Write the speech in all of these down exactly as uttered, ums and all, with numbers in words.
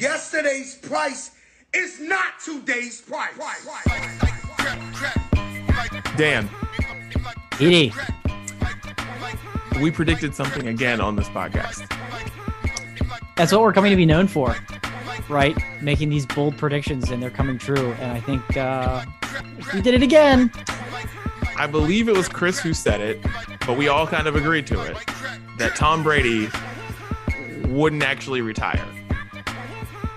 Yesterday's price is not today's price. Damn. Edie. We predicted something again on this podcast. That's what we're coming to be known for, right? Making these bold predictions, and they're coming true. And I think uh, we did it again. I believe it was Chris who said it, but we all kind of agreed to it, that Tom Brady wouldn't actually retire.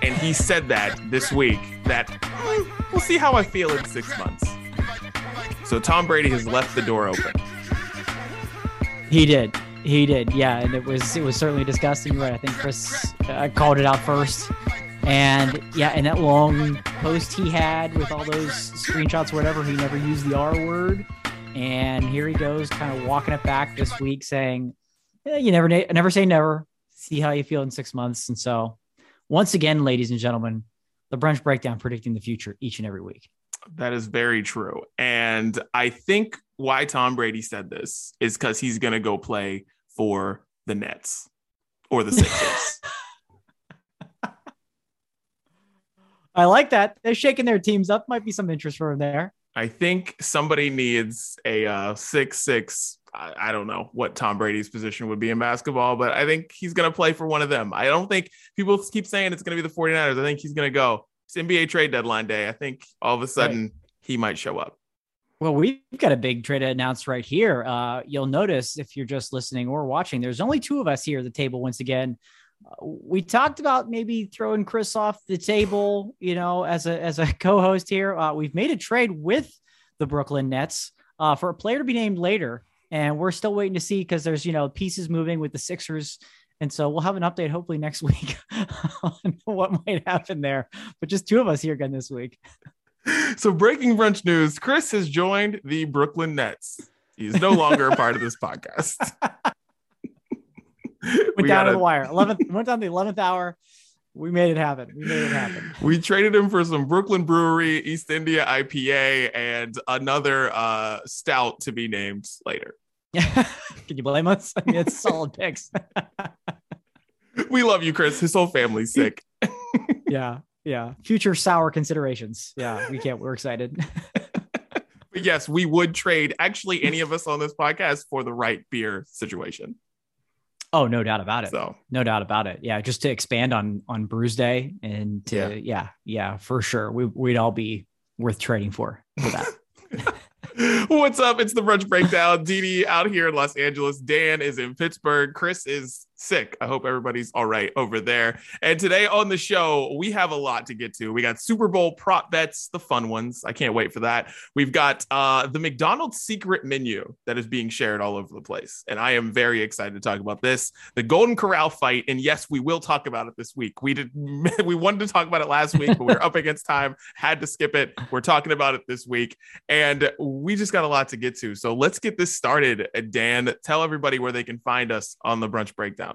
And he said that this week, that mm, we'll see how I feel in six months. So Tom Brady has left the door open. He did. He did. Yeah. And it was it was certainly disgusting. Right. I think Chris uh, called it out first. And yeah. And that long post he had with all those screenshots, or whatever, he never used the R word. And here he goes kind of walking it back this week saying, eh, you never, never say never. See how you feel in six months. And so once again, ladies and gentlemen, the Brunch Breakdown predicting the future each and every week. That is very true. And I think why Tom Brady said this is because he's going to go play for the Nets or the Sixers. I like that. They're shaking their teams up. Might be some interest for him there. I think somebody needs a uh, six six. I, I don't know what Tom Brady's position would be in basketball, but I think he's going to play for one of them. I don't think people keep saying it's going to be the 49ers. I think he's going to go. It's N B A trade deadline day. I think all of a sudden right. He might show up. Well, we've got a big trade to announce right here. Uh, you'll notice if you're just listening or watching, there's only two of us here at the table. Once again, uh, we talked about maybe throwing Chris off the table, you know, as a, as a co-host here. Uh, we've made a trade with the Brooklyn Nets uh, for a player to be named later. And we're still waiting to see, because there's, you know, pieces moving with the Sixers. And so we'll have an update hopefully next week on what might happen there. But just two of us here again this week. So breaking brunch news, Chris has joined the Brooklyn Nets. He's no longer a part of this podcast. went we down gotta... to the wire. eleventh, went down to the eleventh hour. We made it happen. We made it happen. We traded him for some Brooklyn Brewery, East India I P A, and another uh, stout to be named later. Can you blame us? I mean, it's solid picks. We love you, Chris. His whole family's sick. yeah. Yeah. Future sour considerations. Yeah. We can't. We're excited. But yes, we would trade actually any of us on this podcast for the right beer situation. Oh, no doubt about it. So. No doubt about it. Yeah. Just to expand on, on Brews Day and to, yeah. yeah. Yeah. For sure. We, we'd all be worth trading for, for that. What's up? It's the Brunch Breakdown. Didi out here in Los Angeles. Dan is in Pittsburgh. Chris is sick. I hope everybody's all right over there. And today on the show, we have a lot to get to. We got Super Bowl prop bets, the fun ones. I can't wait for that. We've got uh, the McDonald's secret menu that is being shared all over the place. And I am very excited to talk about this. The Golden Corral fight. And yes, we will talk about it this week. We did. We wanted to talk about it last week, but we were up against time. Had to skip it. We're talking about it this week. And we just got a lot to get to. So let's get this started. Dan, tell everybody where they can find us on the Brunch Breakdown.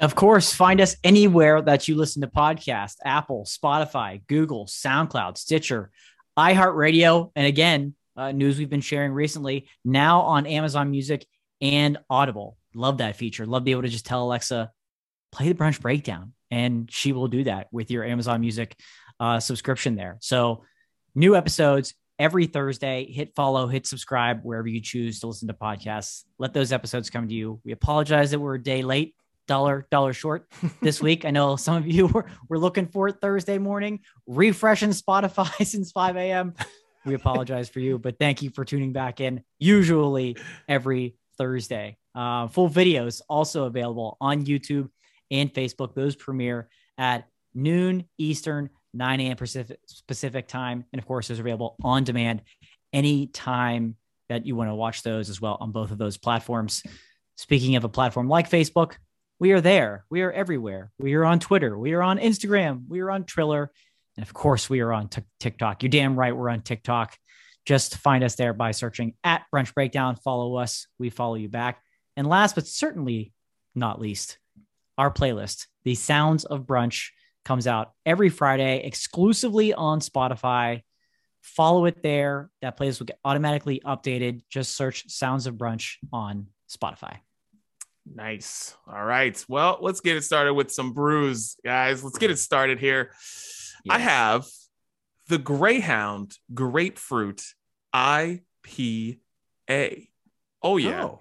Of course, find us anywhere that you listen to podcasts, Apple, Spotify, Google, SoundCloud, Stitcher, iHeartRadio. And again, uh, news we've been sharing recently, now on Amazon Music and Audible. Love that feature. Love to be able to just tell Alexa, play the Brunch Breakdown. And she will do that with your Amazon Music uh, subscription there. So new episodes every Thursday. Hit follow, hit subscribe, wherever you choose to listen to podcasts. Let those episodes come to you. We apologize that we're a day late. Dollar, dollar short this week. I know some of you were, were looking for it Thursday morning, refreshing Spotify since five a.m. We apologize for you, but thank you for tuning back in. Usually every Thursday. Uh, full videos also available on YouTube and Facebook. Those premiere at noon Eastern, nine a.m. Pacific, Pacific time. And of course, those are available on demand anytime that you want to watch those as well on both of those platforms. Speaking of a platform like Facebook, we are there. We are everywhere. We are on Twitter. We are on Instagram. We are on Triller. And of course, we are on t- TikTok. You're damn right. We're on TikTok. Just find us there by searching at Brunch Breakdown. Follow us. We follow you back. And last but certainly not least, our playlist, The Sounds of Brunch, comes out every Friday exclusively on Spotify. Follow it there. That playlist will get automatically updated. Just search Sounds of Brunch on Spotify. Nice. All right. Well, let's get it started with some brews, guys. Let's get it started here. Yes. I have the Greyhound Grapefruit I P A. Oh, yeah. Oh,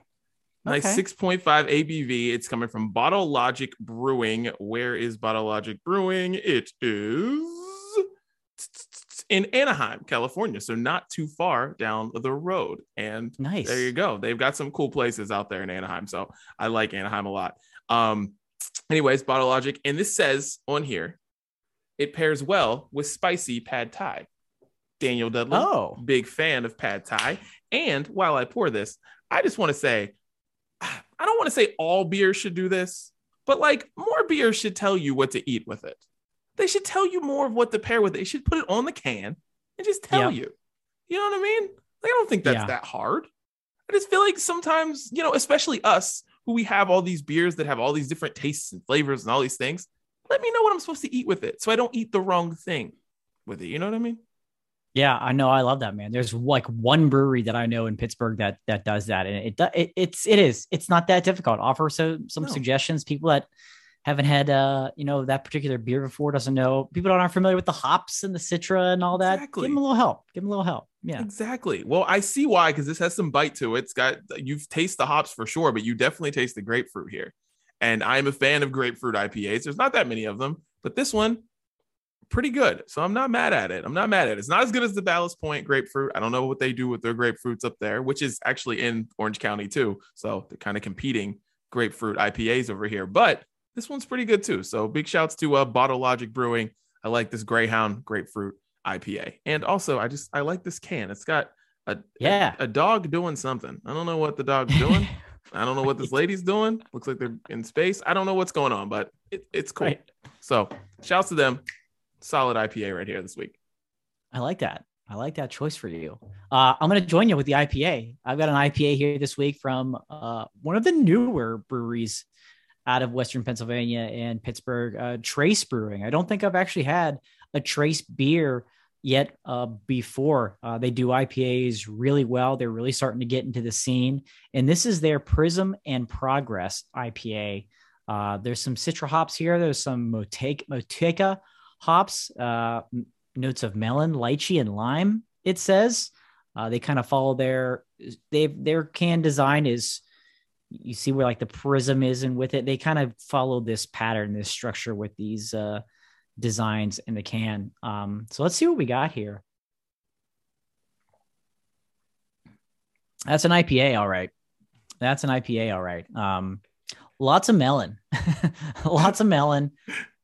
nice. Okay. six point five A B V. It's coming from Bottle Logic Brewing. Where is Bottle Logic Brewing? It is in Anaheim, California. So not too far down the road. And nice. There you go. They've got some cool places out there in Anaheim. So I like Anaheim a lot. Um, anyways, Bottle Logic. And this says on here, it pairs well with spicy pad thai. Daniel Dudley, oh. big fan of pad thai. And while I pour this, I just want to say, I don't want to say all beer should do this, but like more beer should tell you what to eat with it. They should tell you more of what to pair with it. They should put it on the can and just tell yeah. you. You know what I mean? Like, I don't think that's yeah. that hard. I just feel like sometimes, you know, especially us who we have all these beers that have all these different tastes and flavors and all these things. Let me know what I'm supposed to eat with it so I don't eat the wrong thing with it. You know what I mean? Yeah, I know. I love that, man. There's like one brewery that I know in Pittsburgh that that does that. And it, it it's it is. It's not that difficult. Offer so, some no. suggestions. People that haven't had, uh, you know, that particular beer before, doesn't know. People that aren't familiar with the hops and the Citra and all that. Exactly. Give them a little help. Give them a little help. Yeah, exactly. Well, I see why, because this has some bite to it. It's got, you've tasted the hops for sure, but you definitely taste the grapefruit here. And I'm a fan of grapefruit I P As. There's not that many of them, but this one, pretty good. So I'm not mad at it. I'm not mad at it. It's not as good as the Ballast Point grapefruit. I don't know what they do with their grapefruits up there, which is actually in Orange County too. So they're kind of competing grapefruit I P As over here, but this one's pretty good too. So big shouts to uh, Bottle Logic Brewing. I like this Greyhound Grapefruit I P A. And also I just, I like this can. It's got a, yeah. a, a dog doing something. I don't know what the dog's doing. I don't know what this lady's doing. Looks like they're in space. I don't know what's going on, but it, it's cool. Right. So shouts to them. Solid I P A right here this week. I like that. I like that choice for you. Uh, I'm going to join you with the I P A. I've got an I P A here this week from uh, one of the newer breweries out of Western Pennsylvania and Pittsburgh, uh, Trace Brewing. I don't think I've actually had a Trace beer yet uh, before. Uh, they do I P As really well. They're really starting to get into the scene. And this is their Prism and Progress I P A. Uh, there's some Citra hops here. There's some Moteca, Moteca hops, uh, notes of melon, lychee, and lime, it says. Uh, they kind of follow their, their can design is, you see where like the prism is, and with it, they kind of follow this pattern, this structure with these uh, designs in the can. Um, so let's see what we got here. That's an I P A. All right. That's an I P A. All right. Um, lots of melon, lots of melon,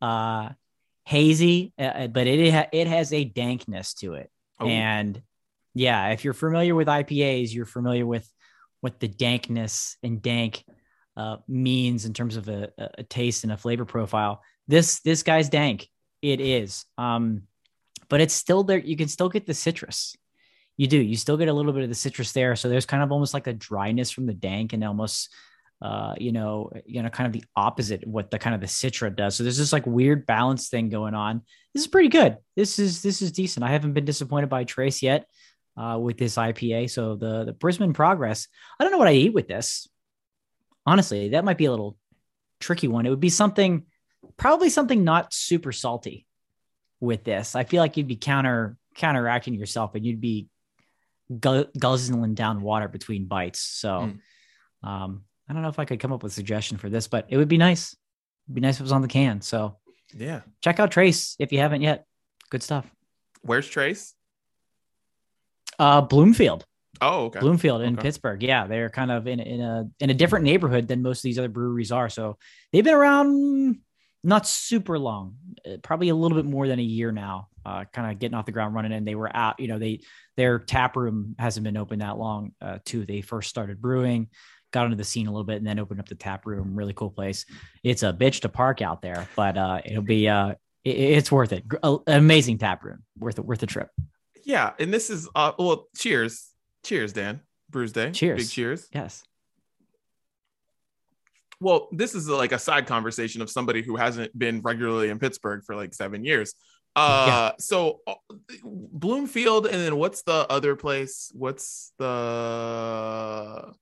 uh, hazy, uh, but it, ha- it has a dankness to it. Oh. And yeah, if you're familiar with I P As, you're familiar with what the dankness and dank uh, means in terms of a, a taste and a flavor profile. This, this guy's dank. It is. Um, but it's still there. You can still get the citrus. You do. You still get a little bit of the citrus there. So there's kind of almost like a dryness from the dank and almost, uh, you know, you know, kind of the opposite of what the kind of the Citra does. So there's this like weird balance thing going on. This is pretty good. This is, this is decent. I haven't been disappointed by Trace yet. Uh, with this I P A. So the, the Prism in Progress, I don't know what I eat with this. Honestly, that might be a little tricky one. It would be something, probably something not super salty with this. I feel like you'd be counter counteracting yourself and you'd be gu- guzzling down water between bites. So mm. um, I don't know if I could come up with a suggestion for this, but it would be nice. It'd be nice if it was on the can. So yeah, check out Trace if you haven't yet. Good stuff. Where's Trace? Uh, Bloomfield. Oh, okay. Bloomfield in okay. Pittsburgh. Yeah. They're kind of in, in a, in a different neighborhood than most of these other breweries are. So they've been around not super long, probably a little bit more than a year now, uh, kind of getting off the ground running. And they were out, you know, they, their tap room hasn't been open that long, uh, too. They first started brewing, got into the scene a little bit and then opened up the tap room. Really cool place. It's a bitch to park out there, but, uh, it'll be, uh, it, it's worth it. An amazing tap room. Worth it. Worth the trip. Yeah, and this is uh well, cheers. Cheers, Dan. Brews Day. Cheers. Big cheers. Yes. Well, this is like a side conversation of somebody who hasn't been regularly in Pittsburgh for like seven years. Uh yeah. So uh, Bloomfield, and then what's the other place? What's the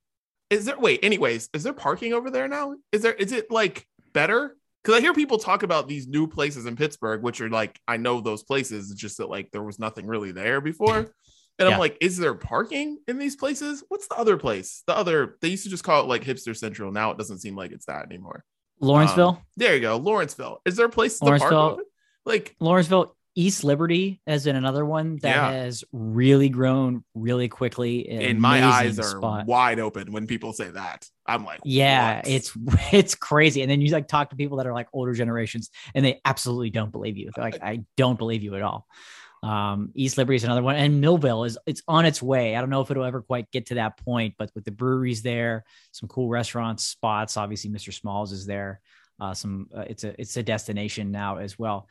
Is there, wait, anyways, is there parking over there now? Is there, is it like better? Because I hear people talk about these new places in Pittsburgh, which are like, I know those places, it's just that like there was nothing really there before. And yeah. I'm like, is there parking in these places? What's the other place? The other, they used to just call it like Hipster Central. Now it doesn't seem like it's that anymore. Lawrenceville? Um, there you go. Lawrenceville. Is there a place to park? Like Lawrenceville, East Liberty as in another one that yeah. has really grown really quickly. And my eyes are spot. wide open when people say that. I'm like, yeah, what? it's it's crazy. And then you like talk to people that are like older generations and they absolutely don't believe you. They're like, I, I don't believe you at all. Um, East Liberty is another one. And Millville is it's on its way. I don't know if it'll ever quite get to that point, but with the breweries there, some cool restaurants, spots, obviously Mister Smalls is there. Uh, some uh, it's a it's a destination now as well.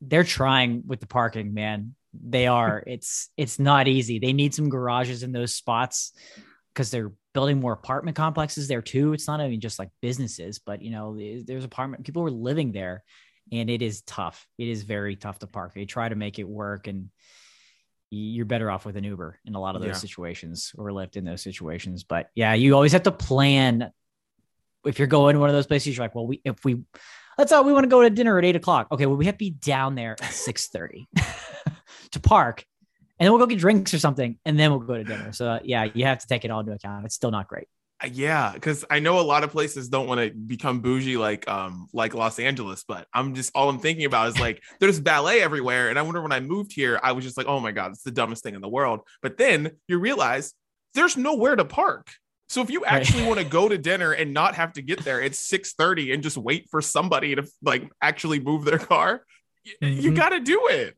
They're trying with the parking, man. They are. It's it's not easy. They need some garages in those spots because they're building more apartment complexes there too. It's not even just like businesses, but you know, there's apartment people were living there, and it is tough. It is very tough to park. They try to make it work, and you're better off with an Uber in a lot of those yeah. situations or Lyft in those situations. But yeah, you always have to plan. If you're going to one of those places, you're like, well, we if we. That's all. We want to go to dinner at eight o'clock. Okay, well, we have to be down there at six thirty to park, and then we'll go get drinks or something, and then we'll go to dinner. So uh, yeah, you have to take it all into account. It's still not great. Yeah, because I know a lot of places don't want to become bougie like um like Los Angeles, but I'm just all I'm thinking about is like there's ballet everywhere, and I wonder when I moved here, I was just like, oh my god, it's the dumbest thing in the world. But then you realize there's nowhere to park. So if you actually right. want to go to dinner and not have to get there at six thirty and just wait for somebody to like actually move their car, mm-hmm. you got to do it.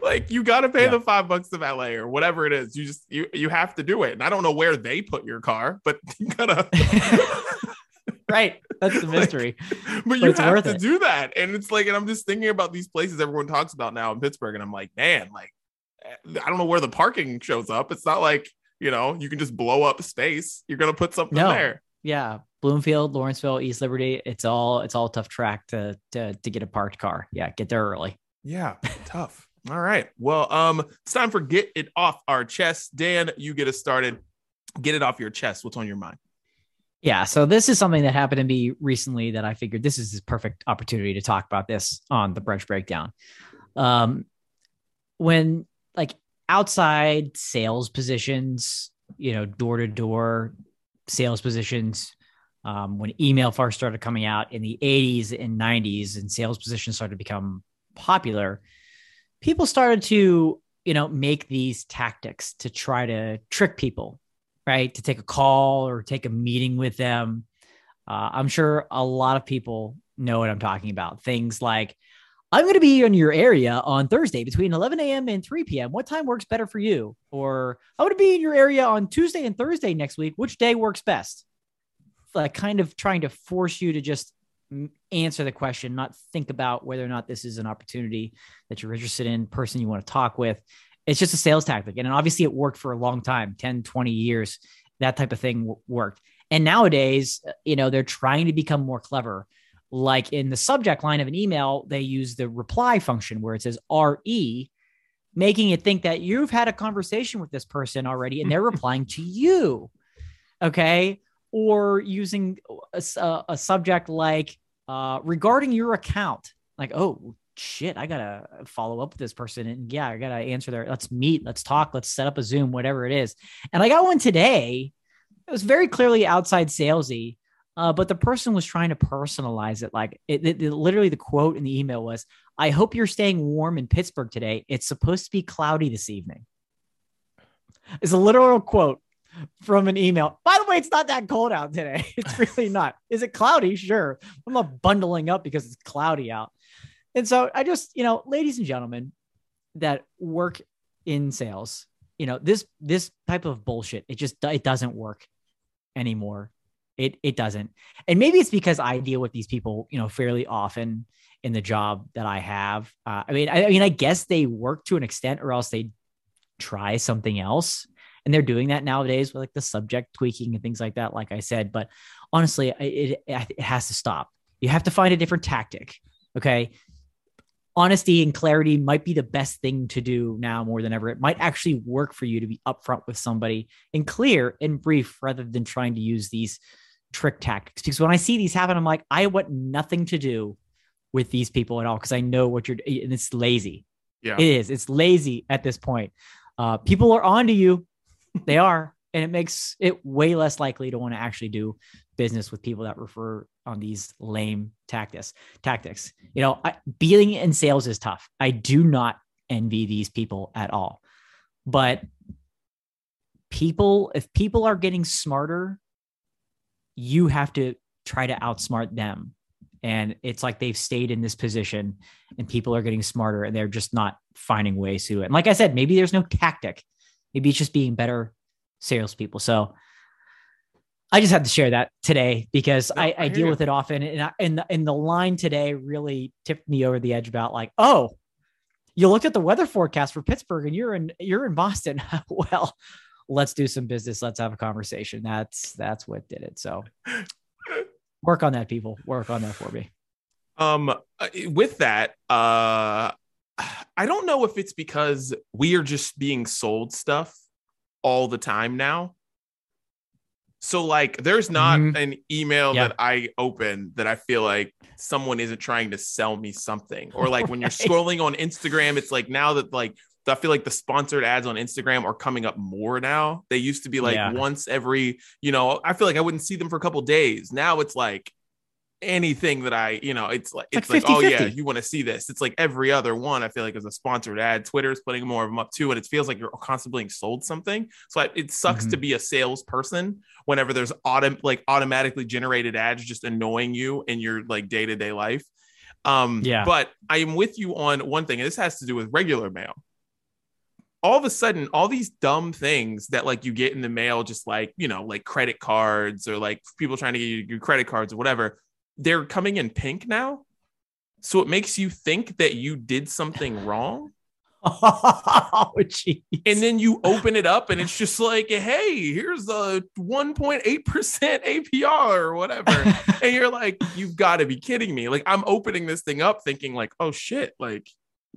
Like you got to pay yeah. the five bucks of L A or whatever it is. You just, you, you have to do it. And I don't know where they put your car, but you gotta. Right. That's the mystery. Like, but you but have to it. do that. And it's like, and I'm just thinking about these places everyone talks about now in Pittsburgh. And I'm like, man, like, I don't know where the parking shows up. It's not like, you know, you can just blow up space. You're going to put something no. there. Yeah. Bloomfield, Lawrenceville, East Liberty. It's all, it's all tough track to, to, to get a parked car. Yeah. Get there early. Yeah. Tough. All right. Well, um, it's time for Get It Off Our Chest. Dan, you get us started. Get it off your chest. What's on your mind? Yeah. So this is something that happened to me recently that I figured this is the perfect opportunity to talk about this on the Brunch Breakdown. Um, when like, outside sales positions, you know, door to door sales positions. Um, when email first started coming out in the eighties and nineties and sales positions started to become popular, people started to, you know, make these tactics to try to trick people, right? To take a call or take a meeting with them. Uh, I'm sure a lot of people know what I'm talking about. Things like, I'm going to be in your area on Thursday between eleven a.m. and three p.m. What time works better for you? Or I'm going to be in your area on Tuesday and Thursday next week. Which day works best? Like kind of trying to force you to just answer the question, not think about whether or not this is an opportunity that you're interested in, person you want to talk with. It's just a sales tactic. And obviously it worked for a long time, ten, twenty years, that type of thing w- worked. And nowadays, you know, they're trying to become more clever. Like in the subject line of an email, they use the reply function where it says R E, making it think that you've had a conversation with this person already and they're replying to you. Okay. Or using a, a subject like uh, regarding your account, like, oh shit, I got to follow up with this person. And yeah, I got to answer their, let's meet, let's talk, let's set up a Zoom, whatever it is. And I got one today. It was very clearly outside salesy. Uh, but the person was trying to personalize it. Like it, it, it, literally the quote in the email was, I hope you're staying warm in Pittsburgh today. It's supposed to be cloudy this evening. It's a literal quote from an email. By the way, it's not that cold out today. It's really not. Is it cloudy? Sure. I'm not bundling up because it's cloudy out. And so I just, you know, ladies and gentlemen that work in sales, you know, this, this type of bullshit, it just, it doesn't work anymore. It it doesn't. And maybe it's because I deal with these people, you know, fairly often in the job that I have. Uh, I mean, I, I mean, I guess they work to an extent or else they try something else. And they're doing that nowadays with like the subject tweaking and things like that, like I said. But honestly, it, it, it has to stop. You have to find a different tactic. Okay. honesty and clarity might be the best thing to do now more than ever. It might actually work for you to be upfront with somebody and clear and brief rather than trying to use these trick tactics. Because when I see these happen, I'm like, I want nothing to do with these people at all because I know what you're doing. And it's lazy. Yeah, it is. It's lazy at this point. Uh, people are on to you. They are. And it makes it way less likely to want to actually do business with people that refer on these lame tactics. Tactics, you know, I, being in sales is tough. I do not envy these people at all. But people, if people are getting smarter, you have to try to outsmart them. And it's like they've stayed in this position, and people are getting smarter, and they're just not finding ways to it. And like I said, maybe there's no tactic. Maybe it's just being better salespeople. So I just had to share that today because no, I, I deal you. with it often. And I, and, the, and the line today really tipped me over the edge about like, oh, you looked at the weather forecast for Pittsburgh and you're in, you're in Boston. Well, let's do some business. Let's have a conversation. That's, that's what did it. So work on that, people. Work on that for me. Um, with that, uh, I don't know if it's because we are just being sold stuff all the time now. So like there's not mm-hmm. an email yeah. that I open that I feel like someone isn't trying to sell me something. Or like right. when you're scrolling on Instagram, it's like now that like I feel like the sponsored ads on Instagram are coming up more now. They used to be like yeah. once every, you know, I feel like I wouldn't see them for a couple of days. Now it's like anything that I, you know, it's like, it's like, like fifty, oh fifty. Yeah, you want to see this. It's like every other one, I feel like is a sponsored ad. Twitter is putting more of them up too. And it feels like you're constantly being sold something. So I, it sucks mm-hmm. to be a salesperson whenever there's autom- like automatically generated ads, just annoying you in your like day-to-day life. Um, yeah. But I am with you on one thing. And this has to do with regular mail. All of a sudden, all these dumb things that like you get in the mail, just like, you know, like credit cards or like people trying to get you your credit cards or whatever, they're coming in pink now. So it makes you think that you did something wrong. Oh, geez. And then you open it up and it's just like, hey, here's a one point eight percent A P R or whatever. And you're like, you've got to be kidding me. Like I'm opening this thing up thinking like, oh shit, like,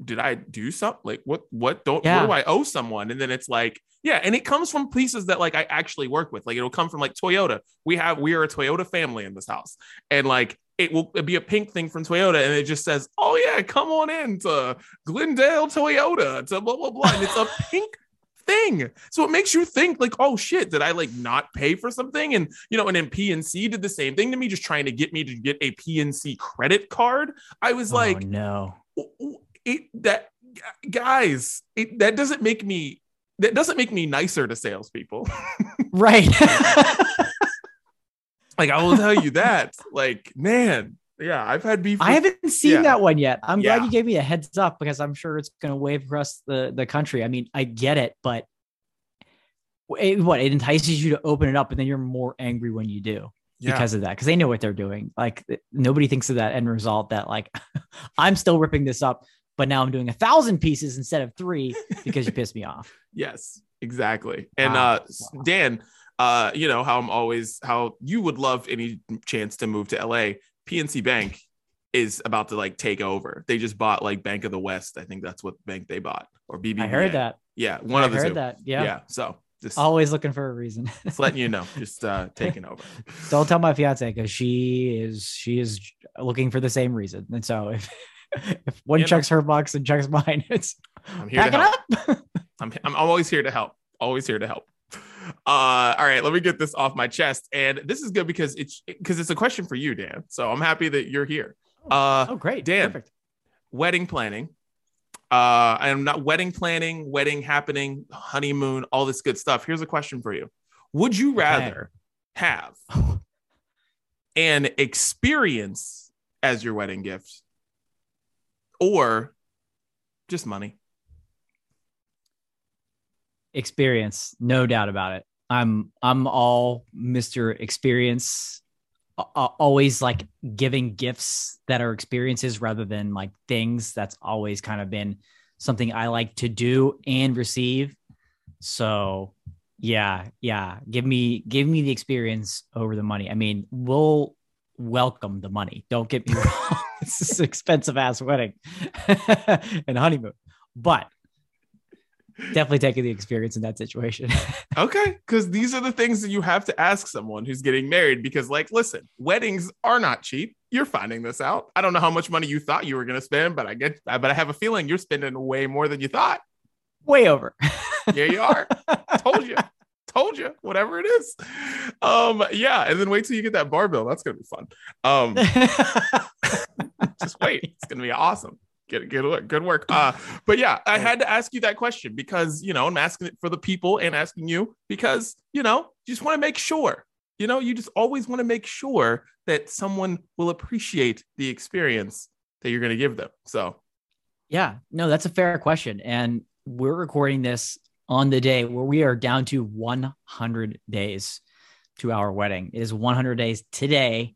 did I do something? Like what, what don't, yeah. what do I owe someone? And then it's like, yeah. And it comes from places that like I actually work with. Like it'll come from like Toyota. We have, we are a Toyota family in this house. And like, it will be a pink thing from Toyota. And it just says, oh yeah, come on in to Glendale Toyota to blah, blah, blah. And it's a pink thing. So it makes you think like, oh shit, did I like not pay for something? And, you know, and then P N C did the same thing to me, just trying to get me to get a P N C credit card. I was oh, like, no. It, that guys, it, that doesn't make me, that doesn't make me nicer to salespeople. Right. Like, I will tell you that, like, man, yeah, I've had beef. With, I haven't seen yeah. that one yet. I'm yeah. glad you gave me a heads up because I'm sure it's going to wave across the, the country. I mean, I get it, but it, what it entices you to open it up and then you're more angry when you do. Yeah. Because of that, because they know what they're doing. Like nobody thinks of that end result that like, I'm still ripping this up. But now I'm doing a thousand pieces instead of three because you pissed me off. Yes, exactly. And wow. uh, Dan, uh, you know how I'm always how you would love any chance to move to L A. P N C Bank is about to like take over. They just bought like Bank of the West. I think that's what bank they bought or B B V A. I heard that. Yeah, one I of the heard two. That. Yeah. Yeah. So just always looking for a reason. Just letting you know, just uh, taking over. Don't tell my fiance because she is she is looking for the same reason. And so if. If one you checks know. her box and checks mine, it's I'm here to help. Up. I'm I'm always here to help. Always here to help. Uh, all right, let me get this off my chest. And this is good because it's because it's a question for you, Dan. So I'm happy that you're here. Uh, oh, great, Dan. Perfect. Wedding planning. Uh, I am not wedding planning, wedding happening, honeymoon, all this good stuff. Here's a question for you: would you rather okay. have an experience as your wedding gift? Or just money. Experience, no doubt about it. I'm I'm all Mister Experience, uh, always like giving gifts that are experiences rather than like things. That's always kind of been something I like to do and receive. So yeah, yeah. Give me give me the experience over the money. I mean, we'll welcome the money. Don't get me wrong. It's this expensive ass wedding and honeymoon, but definitely taking the experience in that situation. Okay. Cause these are the things that you have to ask someone who's getting married, because like, listen, weddings are not cheap. You're finding this out. I don't know how much money you thought you were going to spend, but I get, but I have a feeling you're spending way more than you thought. Way over. Yeah, you are. Told you. Told you, whatever it is. Um, yeah, and then wait till you get that bar bill. That's gonna be fun. Um, just wait; it's gonna be awesome. Good, good work, good work. Uh, but yeah, I had to ask you that question because you know I'm asking it for the people and asking you because you know you just want to make sure. You know, you just always want to make sure that someone will appreciate the experience that you're gonna give them. So, yeah, no, that's a fair question, and we're recording this on the day where we are down to one hundred days to our wedding. It is one hundred days today,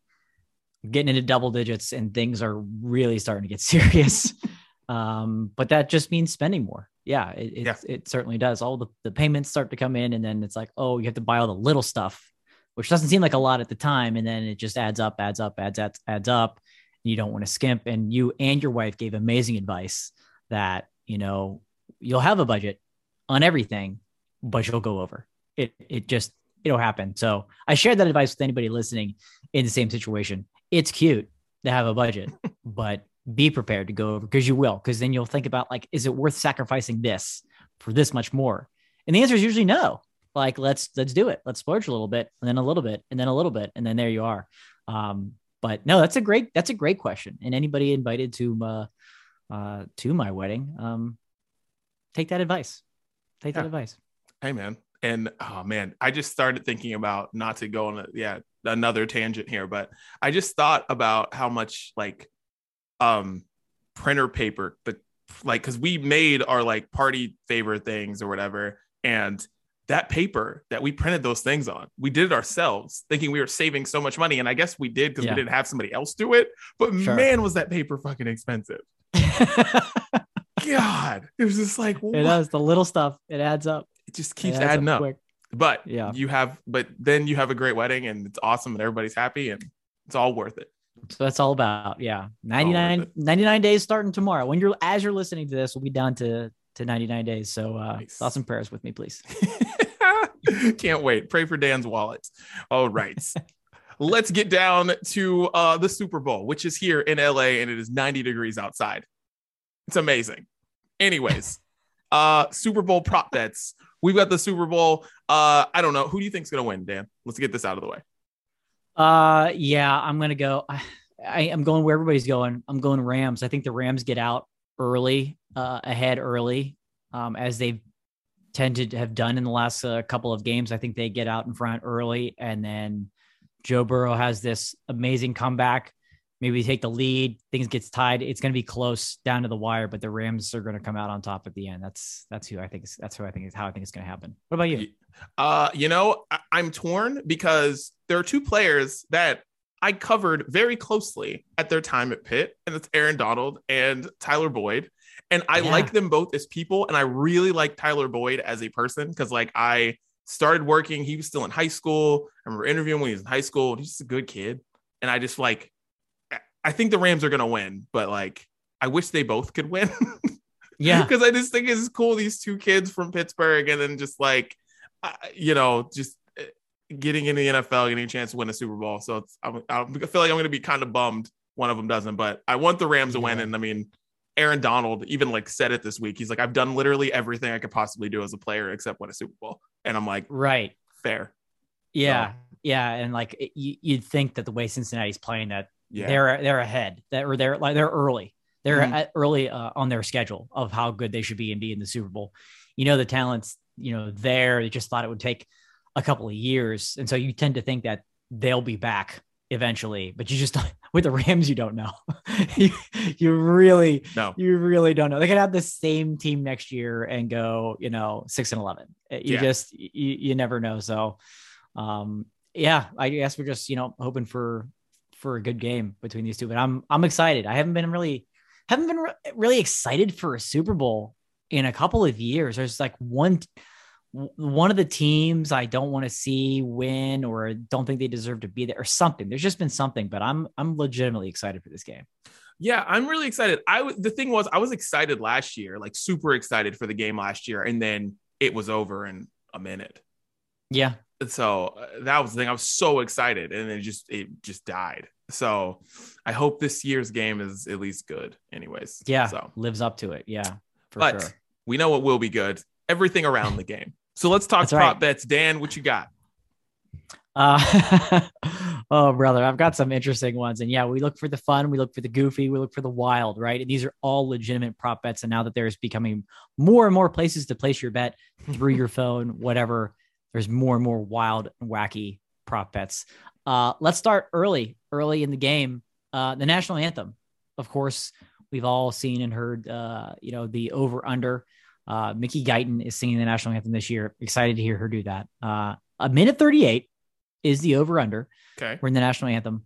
getting into double digits, and things are really starting to get serious. Um, but that just means spending more. Yeah, it, it, yeah. it certainly does. All the, the payments start to come in, and then it's like, oh, you have to buy all the little stuff, which doesn't seem like a lot at the time. And then it just adds up, adds up, adds up, adds up. You don't want to skimp. And you and your wife gave amazing advice that, you know, you'll have a budget on everything, but you'll go over it. It just, it'll happen. So I shared that advice with anybody listening in the same situation. It's cute to have a budget, but be prepared to go over because you will. Cause then you'll think about like, is it worth sacrificing this for this much more? And the answer is usually no. Like let's, let's do it. Let's splurge a little bit and then a little bit and then a little bit. And then there you are. Um, but no, that's a great, that's a great question. And anybody invited to, uh, uh, to my wedding, um, take that advice. Take yeah. that advice. Hey, man. And oh, man, I just started thinking about not to go on a, yeah, another tangent here, but I just thought about how much like um, printer paper, the like, because we made our like party favor things or whatever. And that paper that we printed those things on, we did it ourselves thinking we were saving so much money. And I guess we did because yeah. we didn't have somebody else do it. But sure. man, was that paper fucking expensive. God, it was just like what? It does the little stuff. It adds up. It just keeps it adding up. Quick. But yeah, you have. But then you have a great wedding, and it's awesome, and everybody's happy, and it's all worth it. So that's all about yeah. ninety-nine, ninety-nine days starting tomorrow. When you're as you're listening to this, we'll be down to to ninety-nine days. So uh, nice. Thoughts and prayers with me, please. Can't wait. Pray for Dan's wallet. All right. Let's get down to uh, the Super Bowl, which is here in L A, and it is ninety degrees outside. It's amazing. Anyways, uh, Super Bowl prop bets. We've got the Super Bowl. Uh, I don't know. Who do you think's going to win, Dan? Let's get this out of the way. Uh, yeah, I'm going to go. I, I am going where everybody's going. I'm going Rams. I think the Rams get out early, uh, ahead early, um, as they tended to have done in the last uh, couple of games. I think they get out in front early, and then Joe Burrow has this amazing comeback. Maybe we take the lead, things gets tied. It's going to be close down to the wire, but the Rams are going to come out on top at the end. That's, that's who I think is, that's who I think is how I think it's going to happen. What about you? Uh, you know, I, I'm torn because there are two players that I covered very closely at their time at Pitt, and that's Aaron Donald and Tyler Boyd. And I yeah. like them both as people. And I really like Tyler Boyd as a person. Cause like I started working, he was still in high school. I remember interviewing when he was in high school, and he's just a good kid. And I just like, I think the Rams are going to win, but like, I wish they both could win. yeah. Cause I just think it's cool. These two kids from Pittsburgh, and then just like, uh, you know, just getting in the N F L, getting a chance to win a Super Bowl. So it's, I'm, I feel like I'm going to be kind of bummed one of them doesn't, but I want the Rams to yeah. win. And I mean, Aaron Donald even like said it this week. He's like, I've done literally everything I could possibly do as a player, except win a Super Bowl. And I'm like, right. Fair. Yeah. So, yeah. And like, it, you, you'd think that the way Cincinnati's playing that, Yeah. They're they're ahead. That or they're like they're early. They're mm-hmm. early uh, on their schedule of how good they should be and be in the Super Bowl. You know the talent's you know there. They just thought it would take a couple of years, and so you tend to think that they'll be back eventually. But you just with the Rams, you don't know. you, you really no. you really don't know. They could have the same team next year and go you know six and eleven. You yeah. just you, you never know. So um, yeah, I guess we're just you know hoping for. for a good game between these two, but I'm, I'm excited. I haven't been really, haven't been re- really excited for a Super Bowl in a couple of years. There's like one, one of the teams I don't want to see win or don't think they deserve to be there or something. There's just been something, but I'm I'm legitimately excited for this game. Yeah, I'm really excited. I w- the thing was I was excited last year, like super excited for the game last year, and then it was over in a minute. Yeah. So uh, that was the thing. I was so excited, and it just it just died. So I hope this year's game is at least good anyways. Yeah, so lives up to it. Yeah, for but sure. We know what will be good. Everything around the game. So let's talk That's prop right. bets. Dan, what you got? Uh, oh, brother, I've got some interesting ones. And yeah, we look for the fun. We look for the goofy. We look for the wild, right? And these are all legitimate prop bets. And now that there's becoming more and more places to place your bet through your phone, whatever, there's more and more wild and wacky prop bets. Uh, let's start early, early in the game. Uh, the national anthem, of course, we've all seen and heard, uh, you know, the over under. Uh, Mickey Guyton is singing the national anthem this year. Excited to hear her do that. Uh, a minute thirty-eight is the over under. Okay. We're in the national anthem.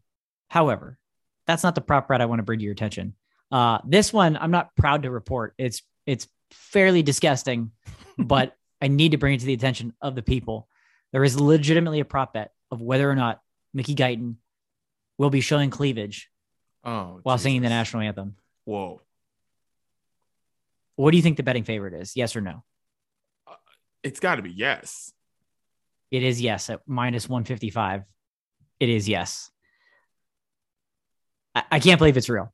However, that's not the prop bet I want to bring to your attention. Uh, this one, I'm not proud to report. It's, it's fairly disgusting, but I need to bring it to the attention of the people. There is legitimately a prop bet of whether or not Mickey Guyton will be showing cleavage oh, while Jesus. singing the national anthem. Whoa. What do you think the betting favorite is? Yes or no? Uh, it's got to be yes. It is yes at minus one fifty-five. It is yes. I, I can't believe it's real.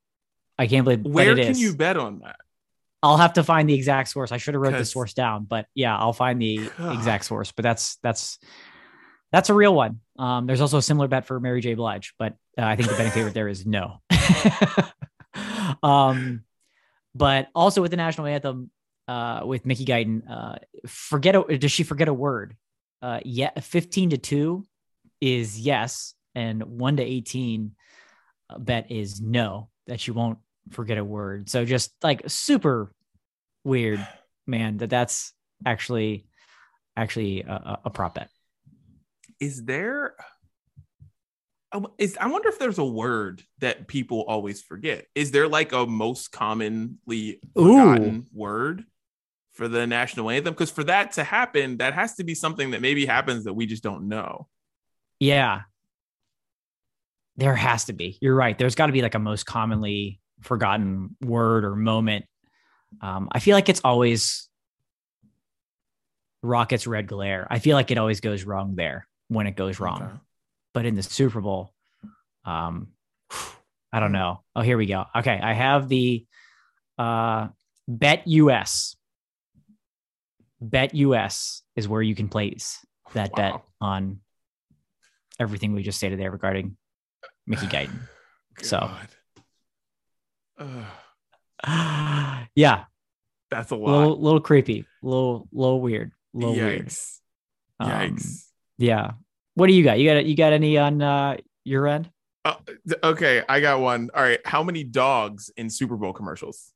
I can't believe Where can is. you bet on that? I'll have to find the exact source. I should have wrote the source down, but yeah, I'll find the God. exact source. But that's that's that's a real one. Um, there's also a similar bet for Mary J. Blige, but uh, I think the betting favorite there is no. um. But also with the national anthem, uh, with Mickey Guyton, uh, forget a, does she forget a word? Uh, yeah, fifteen to two is yes, and one to eighteen bet is no, that she won't forget a word. So just like super weird, man. That that's actually actually a, a prop bet. Is there? Is, I wonder if there's a word that people always forget. Is there like a most commonly forgotten Ooh. word for the national anthem? Because for that to happen, that has to be something that maybe happens that we just don't know. Yeah. There has to be. You're right. There's got to be like a most commonly forgotten word or moment. Um, I feel like it's always Rockets Red Glare. I feel like it always goes wrong there when it goes wrong. Okay. But in the Super Bowl, um, I don't know. Oh, here we go. Okay, I have the uh, Bet U S. Bet U S is where you can place that wow. bet on everything we just stated there regarding Mickey Guyton. So, uh, yeah, that's a lot. Little, little creepy, little, little weird, little Yikes. weird. Yikes! Um, yeah. What do you got? You got you got any on uh, your end? Uh, okay, I got one. All right, how many dogs in Super Bowl commercials?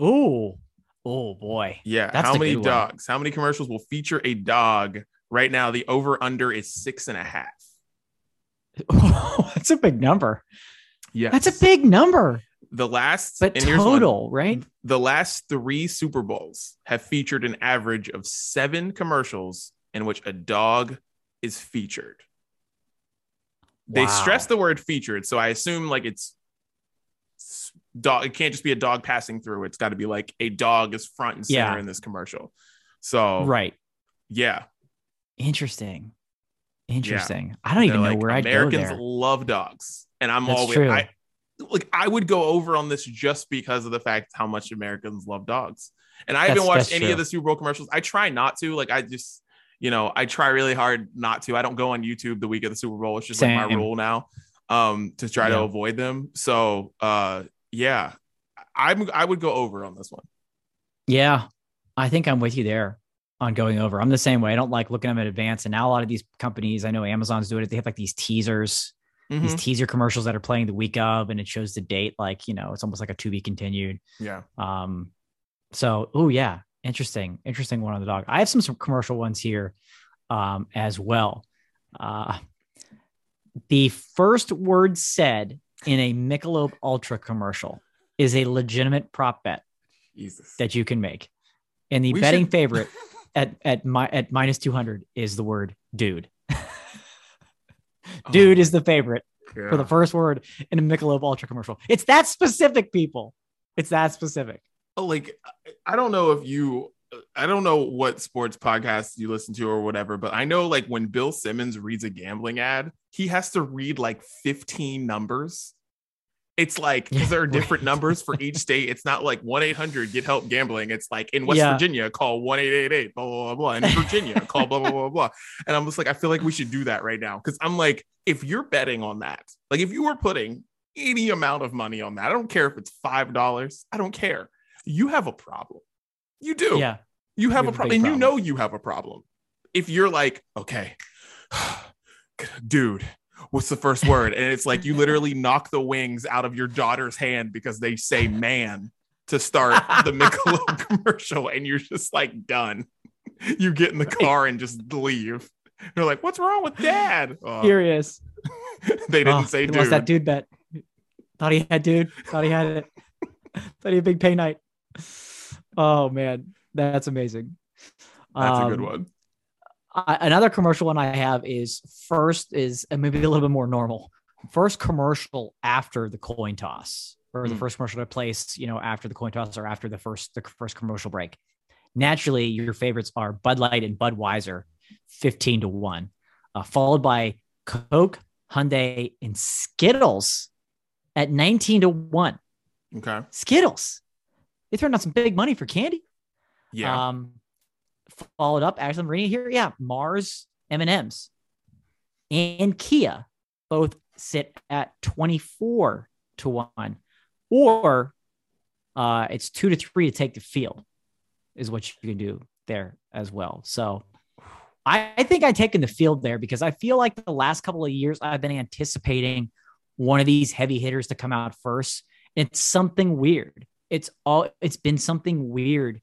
Oh, oh boy. Yeah, That's how many dogs? One. How many commercials will feature a dog? Right now, the over under is six and a half. Oh, that's a big number. Yeah, that's a big number. The last, but and total, one, right? The last three Super Bowls have featured an average of seven commercials in which a dog is featured. They wow. stress the word featured, so I assume like it's dog. It can't just be a dog passing through. It's got to be like a dog is front and center yeah. in this commercial. So right, yeah, interesting, interesting. Yeah. I don't even know like, where I'd Americans go there. love dogs, and I'm That's always true. I like I would go over on this just because of the fact how much Americans love dogs. And I that's, haven't watched any true. of the Super Bowl commercials. I try not to. Like I just. You know, I try really hard not to. I don't go on YouTube the week of the Super Bowl. It's just Same. like my rule now um, to try yeah. to avoid them. So, uh, yeah, I'm, I would go over on this one. Yeah, I think I'm with you there on going over. I'm the same way. I don't like looking at them in advance. And now a lot of these companies, I know Amazon's doing it. They have like these teasers, mm-hmm. these teaser commercials that are playing the week of, and it shows the date. Like, you know, it's almost like a to be continued. Yeah. Um. So, oh, yeah. Interesting, interesting one on the dog. I have some, some commercial ones here um, as well. Uh, the first word said in a Michelob Ultra commercial is a legitimate prop bet Jesus. that you can make. And the we betting should... favorite at at my at minus two hundred is the word dude. Dude oh is the favorite God. for the first word in a Michelob Ultra commercial. It's that specific, people. It's that specific. Like, I don't know if you, I don't know what sports podcasts you listen to or whatever, but I know like when Bill Simmons reads a gambling ad, he has to read like fifteen numbers. It's like, because there are different numbers for each state. It's not like one eight hundred get help gambling. It's like in West yeah. Virginia, call one eight eight eight, blah, blah, blah, blah. In Virginia, call blah, blah, blah, blah. And I'm just like, I feel like we should do that right now. Because I'm like, if you're betting on that, like if you were putting any amount of money on that, I don't care if it's five dollars. I don't care. You have a problem. You do. Yeah. You have, you have a, pro- a problem. And you know you have a problem. If you're like, okay, dude, what's the first word? And it's like you literally knock the wings out of your daughter's hand because they say man to start the Michelob commercial, and you're just like done. You get in the car and just leave. You're like, what's wrong with dad? Oh. Furious. They didn't oh, say dude. Lost that dude bet. Thought he had dude. Thought he had it. Thought he had a big pay night. Oh, man. That's amazing. That's um, a good one. Another commercial one I have is first is maybe a little bit more normal. First commercial after the coin toss, or the mm. first commercial to place, you know, after the coin toss or after the first the first commercial break. Naturally, your favorites are Bud Light and Budweiser, fifteen to one, uh, followed by Coke, Hyundai, and Skittles at nineteen to one. Okay, Skittles. They turned out some big money for candy. Yeah. Um, Followed up, actually, I'm reading here. Yeah, Mars, M and M's, and Kia both sit at twenty-four to one, or uh, it's two to three to take the field, is what you can do there as well. So I, I think I've taken the field there because I feel like the last couple of years I've been anticipating one of these heavy hitters to come out first. It's something weird. It's all. It's been something weird.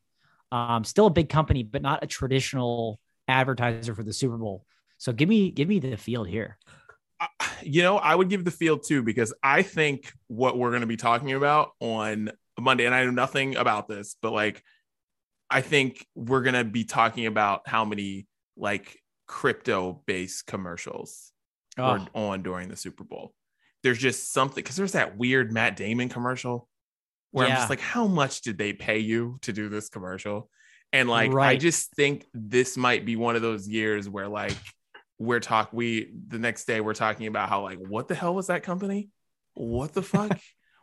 Um, still a big company, but not a traditional advertiser for the Super Bowl. So give me, give me the field here. Uh, you know, I would give the field too, because I think what we're going to be talking about on Monday, and I know nothing about this, but like, I think we're going to be talking about how many like crypto based commercials oh. were on during the Super Bowl. There's just something, cause there's that weird Matt Damon commercial where yeah. I'm just like, how much did they pay you to do this commercial? And like, right. I just think this might be one of those years where like we're talk, we, the next day we're talking about how like, what the hell was that company? What the fuck?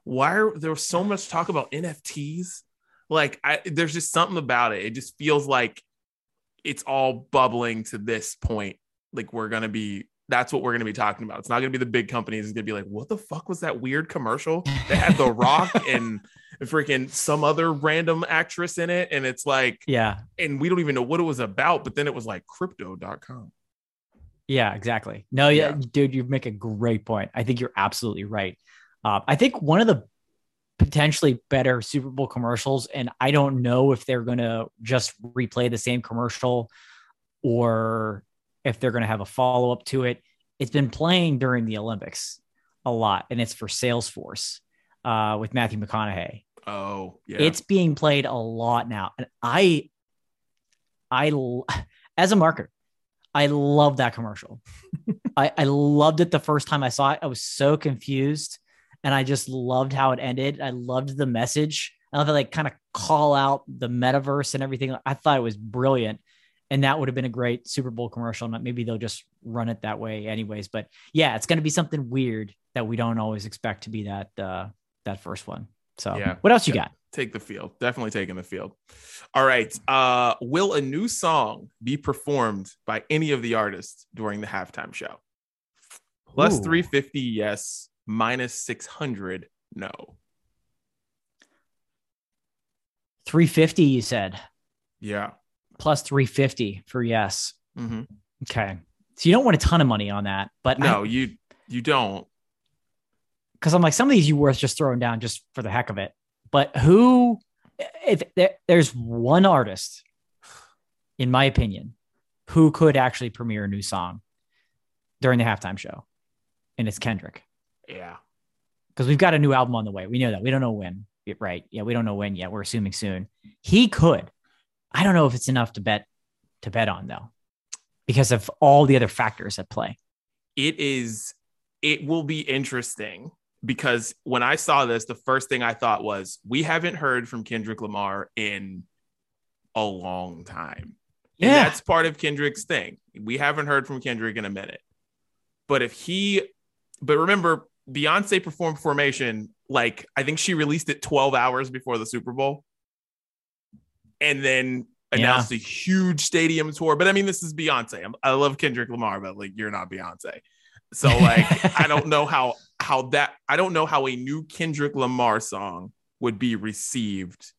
Why are there was so much talk about N F Ts? Like I, there's just something about it. It just feels like it's all bubbling to this point. Like we're going to be, that's what we're going to be talking about. It's not going to be the big companies. It's going to be like, what the fuck was that weird commercial that had The Rock and freaking some other random actress in it? And it's like, yeah. And we don't even know what it was about, but then it was like crypto dot com. Yeah, exactly. No, yeah, yeah. Dude, you make a great point. I think you're absolutely right. Uh, I think one of the potentially better Super Bowl commercials, and I don't know if they're going to just replay the same commercial or if they're going to have a follow-up to it, it's been playing during the Olympics a lot. And it's for Salesforce uh, with Matthew McConaughey. Oh, yeah. It's being played a lot now. And I, I, as a marketer, I love that commercial. I, I loved it the first time I saw it. I was so confused and I just loved how it ended. I loved the message. I love that they like, kind of call out the metaverse and everything. I thought it was brilliant. And that would have been a great Super Bowl commercial. Maybe they'll just run it that way anyways. But yeah, it's going to be something weird that we don't always expect to be that uh, that first one. So yeah. What else you got? Take the field. Definitely taking the field. All right. Uh, will a new song be performed by any of the artists during the halftime show? Plus Ooh. three fifty, yes. Minus six hundred, no. three fifty, you said? Yeah. Plus three fifty for yes. Mm-hmm. Okay. So you don't want a ton of money on that, but no, I, you, you don't. Cause I'm like, some of these you worth just throwing down just for the heck of it. But who, if there, there's one artist, in my opinion, who could actually premiere a new song during the halftime show. And it's Kendrick. Yeah. Cause we've got a new album on the way. We know that. We don't know when, right? Yeah. We don't know when yet. We're assuming soon. He could. I don't know if it's enough to bet to bet on, though, because of all the other factors at play. It is. It will be interesting because when I saw this, the first thing I thought was, we haven't heard from Kendrick Lamar in a long time. Yeah. And that's part of Kendrick's thing. We haven't heard from Kendrick in a minute. But if he, but remember, Beyonce performed Formation, like, I think she released it twelve hours before the Super Bowl and then announced yeah. a huge stadium tour. But I mean, this is Beyonce. I'm, I love Kendrick Lamar, but like, you're not Beyonce. So like, I don't know how, how that, I don't know how a new Kendrick Lamar song would be received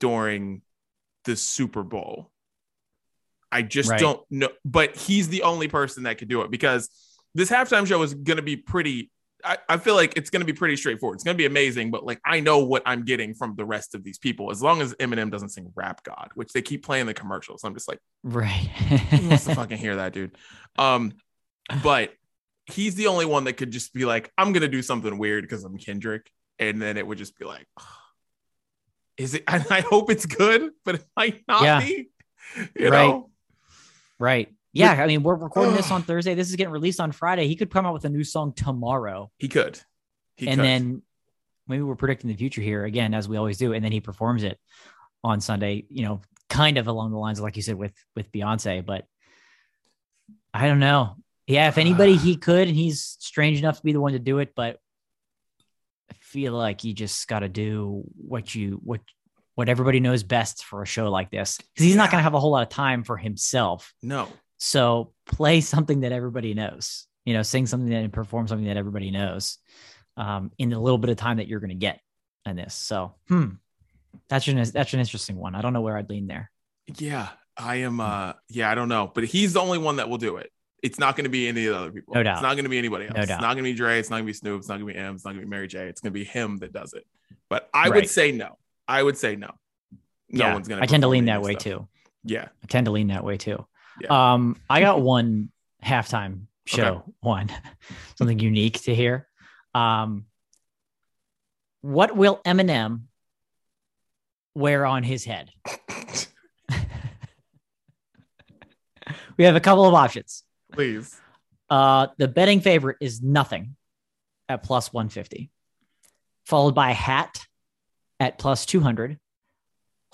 during the Super Bowl. I just right. don't know, but he's the only person that could do it because this halftime show is going to be pretty, I, I feel like it's going to be pretty straightforward. It's going to be amazing, but like, I know what I'm getting from the rest of these people, as long as Eminem doesn't sing Rap God, which they keep playing the commercials. I'm just like, right. Who wants to fucking hear that, dude? Um, but he's the only one that could just be like, I'm going to do something weird because I'm Kendrick. And then it would just be like, oh, is it, and I hope it's good, but it might not yeah. be, you right. know? Right. Yeah. I mean, we're recording this on Thursday. This is getting released on Friday. He could come out with a new song tomorrow. He could. He and could. Then maybe we're predicting the future here again, as we always do. And then he performs it on Sunday, you know, kind of along the lines of, like you said, with, with Beyonce, but I don't know. Yeah. If anybody, uh, he could, and he's strange enough to be the one to do it, but I feel like you just got to do what you, what, what everybody knows best for a show like this, because he's yeah. not going to have a whole lot of time for himself. No. So play something that everybody knows, you know, sing something that, and perform something that everybody knows um, in the little bit of time that you're going to get in this. So hmm, that's an, that's an interesting one. I don't know where I'd lean there. Yeah, I am. Uh, yeah, I don't know, but he's the only one that will do it. It's not going to be any of the other people. No doubt. It's not going to be anybody else. No doubt. It's not going to be Dre. It's not going to be Snoop. It's not going to be Em. It's not going to be Mary J. It's going to be him that does it. But I right. would say no. I would say no. No yeah, one's going to. I tend to lean that way stuff. too. Yeah. I tend to lean that way too. Yeah. Um, I got one halftime show, okay. one, something unique to hear. Um, what will Eminem wear on his head? We have a couple of options. Please. Uh, the betting favorite is nothing at plus one fifty, followed by a hat at plus two hundred,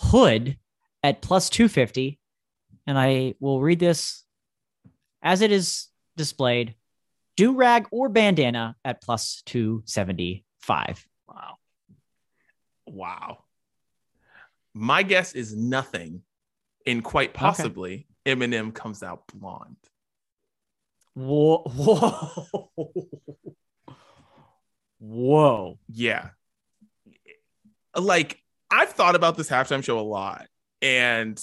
hood at plus two fifty. And I will read this as it is displayed, do rag or bandana at plus two seventy-five. Wow. Wow. My guess is nothing. And quite possibly okay. Eminem comes out blonde. Whoa. Whoa. Whoa. Yeah. Like, I've thought about this halftime show a lot, and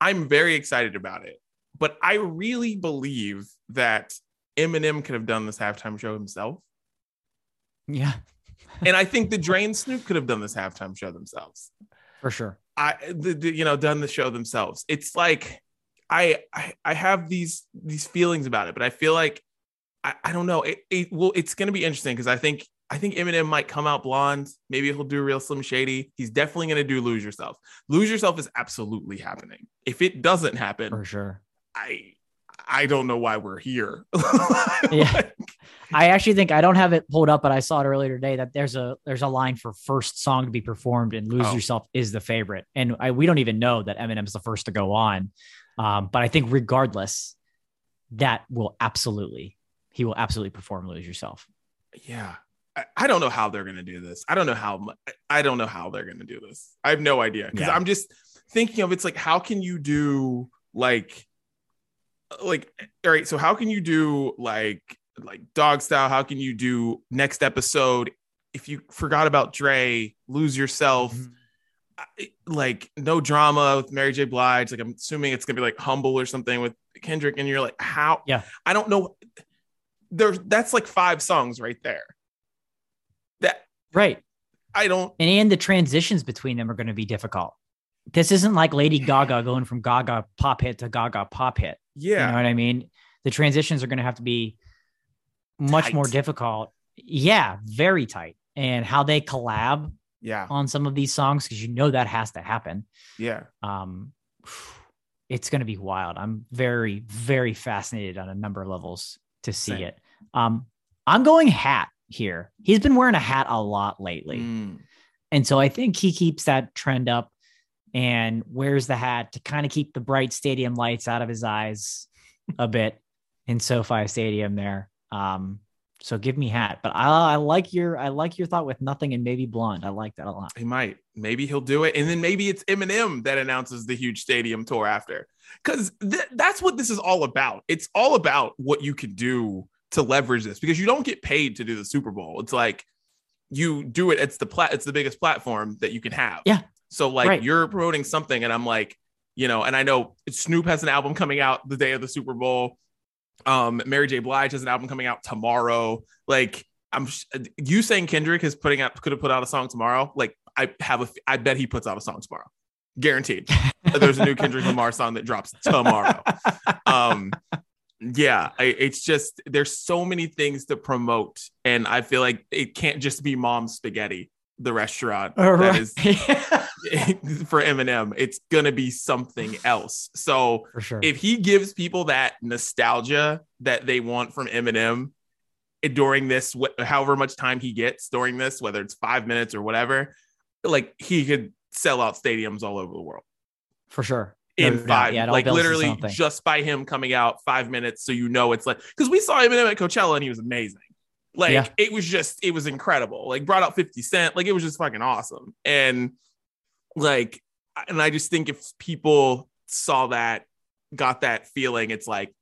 I'm very excited about it. But I really believe that Eminem could have done this halftime show himself. Yeah. And I think the Dre and Snoop could have done this halftime show themselves. For sure. I, the, the, you know, done the show themselves. It's like, I, I, I have these, these feelings about it, but I feel like, I, I don't know. It, it will, it's going to be interesting. Cause I think, I think Eminem might come out blonde. Maybe he'll do Real Slim Shady. He's definitely going to do Lose Yourself. Lose Yourself is absolutely happening. If it doesn't happen, for sure, I, I don't know why we're here. Yeah. I actually think, I don't have it pulled up, but I saw it earlier today that there's a, there's a line for first song to be performed, and Lose oh. Yourself is the favorite. And I, we don't even know that Eminem's the first to go on. Um, but I think regardless, that will absolutely, he will absolutely perform Lose Yourself. Yeah. I, I don't know how they're going to do this. I don't know how, I don't know how they're going to do this. I have no idea. Cause yeah. I'm just thinking of, it's like, how can you do like, like, all right, so how can you do like, like Dog Style? How can you do Next Episode if you forgot about Dre, Lose Yourself, mm-hmm. like No Drama with Mary J. Blige? Like, I'm assuming it's gonna be like Humble or something with Kendrick, and you're like, how? Yeah, I don't know. There's that's like five songs right there. That right. I don't. And and the transitions between them are going to be difficult. This isn't like Lady Gaga going from Gaga pop hit to Gaga pop hit. Yeah. You know what I mean? The transitions are going to have to be much tight. More difficult. Yeah. Very tight. And how they collab yeah. on some of these songs, because you know that has to happen. Yeah. Um, it's going to be wild. I'm very, very fascinated on a number of levels to see Same. it. Um, I'm going hat here. He's been wearing a hat a lot lately. Mm. And so I think he keeps that trend up and wears the hat to kind of keep the bright stadium lights out of his eyes a bit in SoFi Stadium there. Um, so give me hat, but I, I like your, I like your thought with nothing and maybe blonde. I like that a lot. He might, maybe he'll do it. And then maybe it's Eminem that announces the huge stadium tour after, because th- that's what this is all about. It's all about what you can do to leverage this, because you don't get paid to do the Super Bowl. It's like you do it. It's the plat. It's the biggest platform that you can have. Yeah. So like right. you're promoting something and I'm like, you know, and I know Snoop has an album coming out the day of the Super Bowl. Um, Mary J. Blige has an album coming out tomorrow. Like, I'm you saying Kendrick is putting out could have put out a song tomorrow. Like, I have a I bet he puts out a song tomorrow, guaranteed. There's a new Kendrick Lamar song that drops tomorrow. Um, yeah, I, it's just there's so many things to promote, and I feel like it can't just be Mom's Spaghetti, the restaurant All that right. is for Eminem. It's gonna be something else. So sure. if he gives people that nostalgia that they want from Eminem during this, wh- however much time he gets during this, whether it's five minutes or whatever, like he could sell out stadiums all over the world for sure. In no, five, yeah, like literally just by him coming out five minutes, so you know it's like because we saw Eminem at Coachella and he was amazing. Like yeah. it was just, it was incredible. Like brought out fifty cent. Like it was just fucking awesome. And like, and I just think if people saw that, got that feeling, it's like,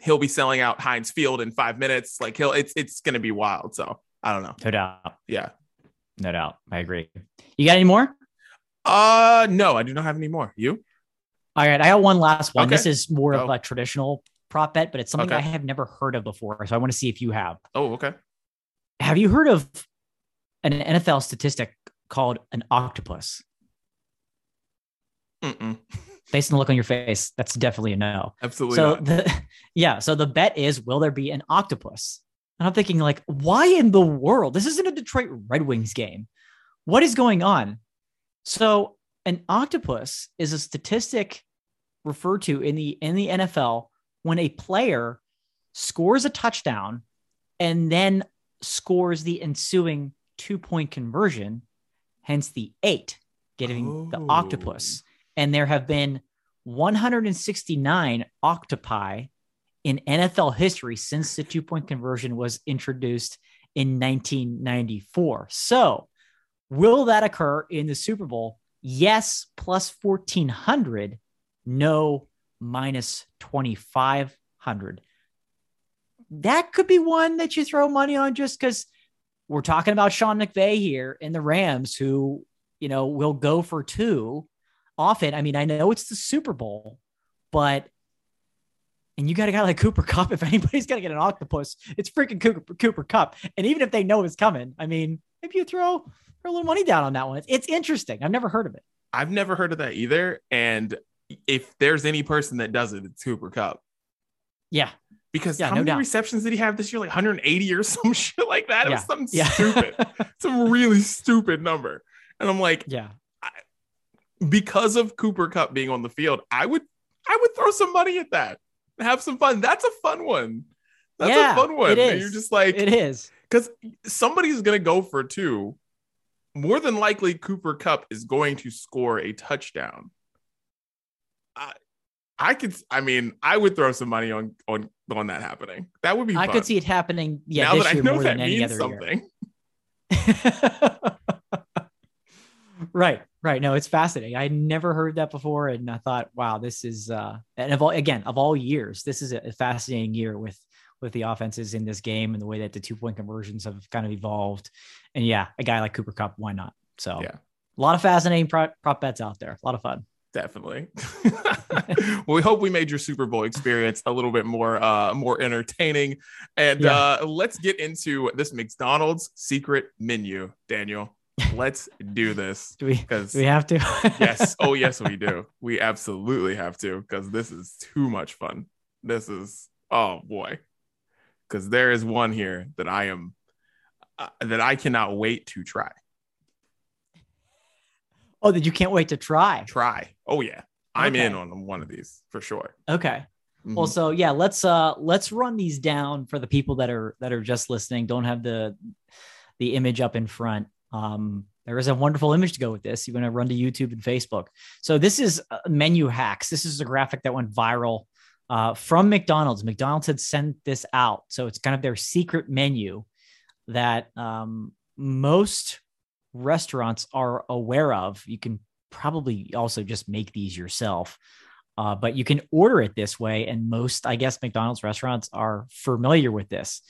he'll be selling out Heinz Field in five minutes. Like he'll, it's, it's going to be wild. So I don't know. No doubt. Yeah. No doubt. I agree. You got any more? Uh, no, I do not have any more. You? All right. I got one last one. Okay. This is more oh. of a traditional prop bet, but it's something okay. I have never heard of before. So I want to see if you have. Oh, okay. Have you heard of an N F L statistic called an octopus? Mm-mm. Based on the look on your face, that's definitely a no. Absolutely so not. The, yeah, so the bet is, will there be an octopus? And I'm thinking, like, why in the world? This isn't a Detroit Red Wings game. What is going on? So an octopus is a statistic referred to in the in the N F L when a player scores a touchdown and then scores the ensuing two-point conversion, hence the eight, getting oh. the octopus. And there have been one hundred sixty-nine octopi in N F L history since the two-point conversion was introduced in nineteen ninety-four. So will that occur in the Super Bowl? Yes, plus fourteen hundred. No, minus twenty-five hundred. That could be one that you throw money on just because we're talking about Sean McVay here and the Rams, who, you know, will go for two often. I mean, I know it's the Super Bowl, but, and you got a guy like Cooper Kupp. If anybody's going to get an octopus, it's freaking Cooper, Cooper Kupp. And even if they know it's coming, I mean, if you throw, throw a little money down on that one, it's, it's interesting. I've never heard of it. I've never heard of that either. And if there's any person that does it, it's Cooper Kupp. Yeah. Because yeah, how no many doubt. receptions did he have this year? Like one hundred eighty or some shit like that. It yeah. was something yeah. stupid. Some really stupid number. And I'm like, yeah, I, because of Cooper Kupp being on the field, I would, I would throw some money at that and have some fun. That's a fun one. That's yeah, a fun one. It is. You're just like, it is. Because somebody's going to go for two. More than likely, Cooper Kupp is going to score a touchdown. I, I could, I mean, I would throw some money on, on, on that happening. That would be I fun. Could see it happening. Yeah. Now this that year I know more that than means something. right. Right. No, it's fascinating. I never heard that before. And I thought, wow, this is, uh, and of all, again, of all years, this is a fascinating year with, with the offenses in this game and the way that the two point conversions have kind of evolved. And yeah, a guy like Cooper Kupp, why not? So yeah. a lot of fascinating prop, prop bets out there. A lot of fun. Definitely. Well, we hope we made your Super Bowl experience a little bit more uh, more entertaining. And yeah. uh, let's get into this McDonald's secret menu, Daniel. Let's do this. do, we, do we have to? Yes. Oh, yes, we do. We absolutely have to, because this is too much fun. This is, oh, boy. Because there is one here that I am, uh, that I cannot wait to try. Oh, that you can't wait to try. Try. Oh, yeah. I'm okay. in on one of these for sure. Okay. Mm-hmm. Well, so yeah, let's uh let's run these down for the people that are that are just listening, don't have the the image up in front. Um, there is a wonderful image to go with this. You're going to run to YouTube and Facebook. So this is uh, menu hacks. This is a graphic that went viral uh, from McDonald's. McDonald's had sent this out. So it's kind of their secret menu that um, most restaurants are aware of. You can probably also just make these yourself, uh, but you can order it this way. And most, I guess, McDonald's restaurants are familiar with this.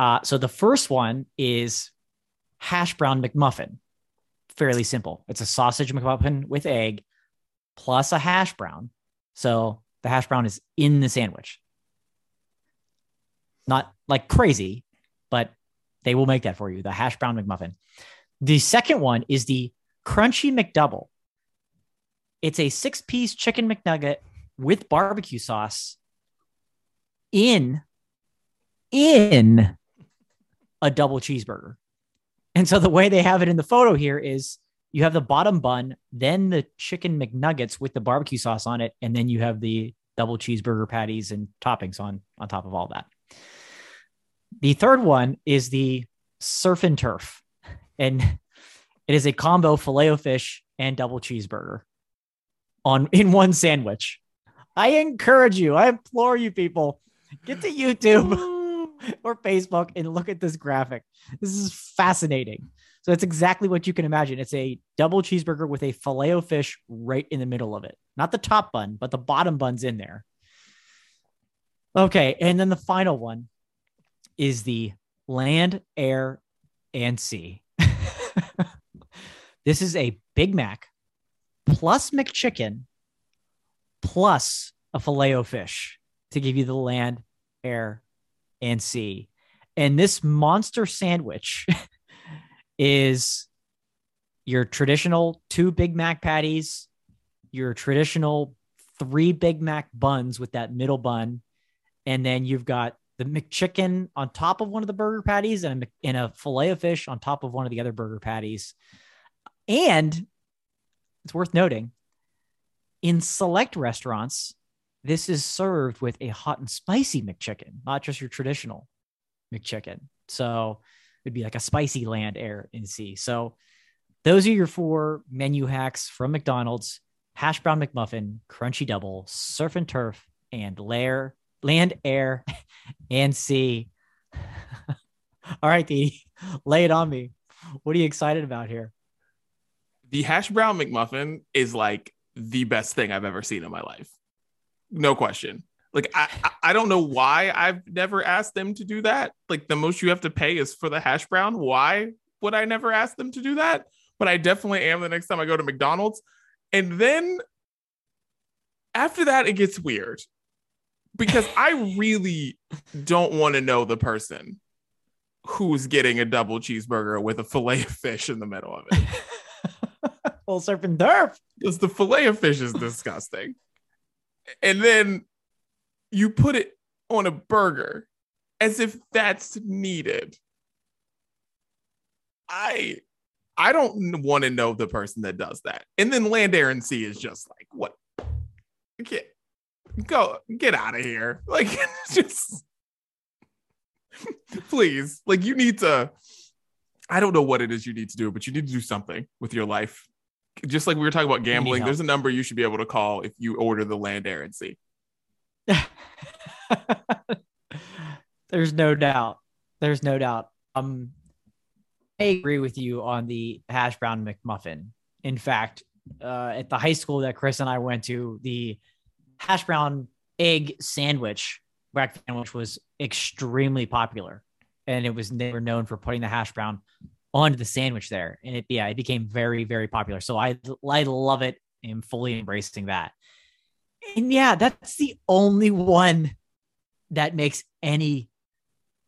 Uh, so the first one is hash brown McMuffin. Fairly simple. It's a sausage McMuffin with egg plus a hash brown. So the hash brown is in the sandwich. Not like crazy, but they will make that for you. The hash brown McMuffin. The second one is the crunchy McDouble. It's a six piece chicken McNugget with barbecue sauce in, in a double cheeseburger. And so the way they have it in the photo here is you have the bottom bun, then the chicken McNuggets with the barbecue sauce on it. And then you have the double cheeseburger patties and toppings on, on top of all that. The third one is the surf and turf. And it is a combo Filet-O-Fish and double cheeseburger on in one sandwich. I encourage you. I implore you people, get to YouTube or Facebook and look at this graphic. This is fascinating. So it's exactly what you can imagine. It's a double cheeseburger with a Filet-O-Fish right in the middle of it. Not the top bun, but the bottom bun's in there. Okay. And then the final one is the land, air, and sea. This is a Big Mac plus McChicken plus a Filet-O-Fish to give you the land, air, and see. And this monster sandwich is your traditional two Big Mac patties, your traditional three Big Mac buns with that middle bun. And then you've got the McChicken on top of one of the burger patties and a, and a Filet-O-Fish on top of one of the other burger patties. And it's worth noting, in select restaurants, this is served with a hot and spicy McChicken, not just your traditional McChicken. So it'd be like a spicy land, air, and sea. So those are your four menu hacks from McDonald's: hash brown McMuffin, crunchy double, surf and turf, and lair, land, air, and sea. All right, Dee, lay it on me. What are you excited about here? The hash brown McMuffin is like the best thing I've ever seen in my life. No question. Like, I, I don't know why I've never asked them to do that. Like, the most you have to pay is for the hash brown. Why would I never ask them to do that? But I definitely am the next time I go to McDonald's. And then after that, it gets weird because I really don't want to know the person who's getting a double cheeseburger with a fillet of fish in the middle of it. Well, surf and turf. Because the fillet of fish is disgusting. And then you put it on a burger as if that's needed. I I don't want to know the person that does that. And then land, air, and sea is just like, what? Get, go, get out of here. Like, just, please. Like, you need to, I don't know what it is you need to do, but you need to do something with your life. Just like we were talking about gambling, there's a number you should be able to call if you order the land, air, and sea. There's no doubt. There's no doubt. Um, I agree with you on the hash brown McMuffin. In fact, uh, at the high school that Chris and I went to, the hash brown egg sandwich, rack sandwich, was extremely popular. And it was they were known for putting the hash brown onto the sandwich there. And it, yeah, it became very, very popular. So I, I love it. I'm fully embracing that. And yeah, that's the only one that makes any,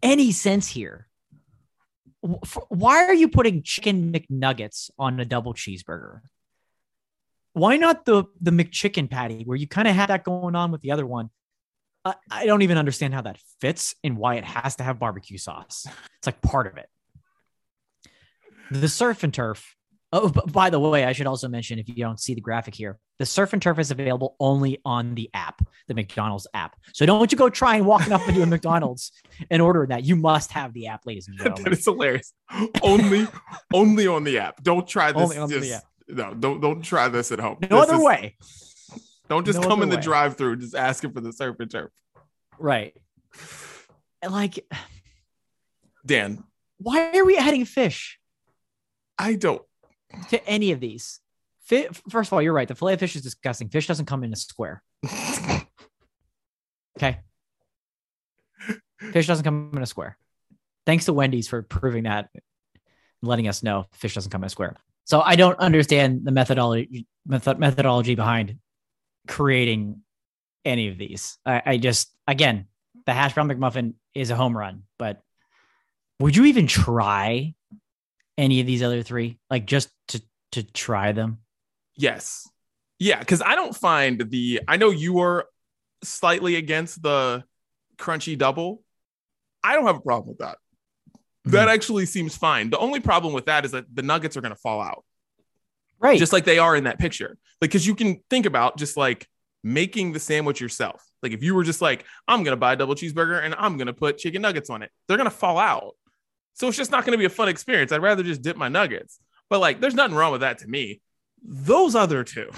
any sense here. Why are you putting chicken McNuggets on a double cheeseburger? Why not the, the McChicken patty where you kind of had that going on with the other one? I, I don't even understand how that fits and why it has to have barbecue sauce. It's like part of it. The surf and turf. Oh, by the way, I should also mention, if you don't see the graphic here, the Surf and Turf is available only on the app, the McDonald's app. So don't you go trying walking up into a McDonald's and ordering that. You must have the app, ladies and gentlemen. That is hilarious. Only, only on the app. Don't try this. Only on just, the app. No, don't don't try this at home. No this other is, way. Don't just no come in the drive-thru just asking for the Surf and Turf. Right. Like, Dan, why are we adding fish? I don't. To any of these. First of all, you're right. The fillet of fish is disgusting. Fish doesn't come in a square. Okay. Fish doesn't come in a square. Thanks to Wendy's for proving that, letting us know fish doesn't come in a square. So I don't understand the methodology method, methodology behind creating any of these. I, I just, again, the hash brown McMuffin is a home run, but would you even try any of these other three, like just to, to try them? Yes. Yeah. Cause I don't find the, I know you were slightly against the crunchy double. I don't have a problem with that. Mm-hmm. That actually seems fine. The only problem with that is that the nuggets are going to fall out. Right. Just like they are in that picture. Like, cause you can think about just like making the sandwich yourself. Like if you were just like, I'm going to buy a double cheeseburger and I'm going to put chicken nuggets on it, they're going to fall out. So it's just not going to be a fun experience. I'd rather just dip my nuggets. But like, there's nothing wrong with that to me. Those other two.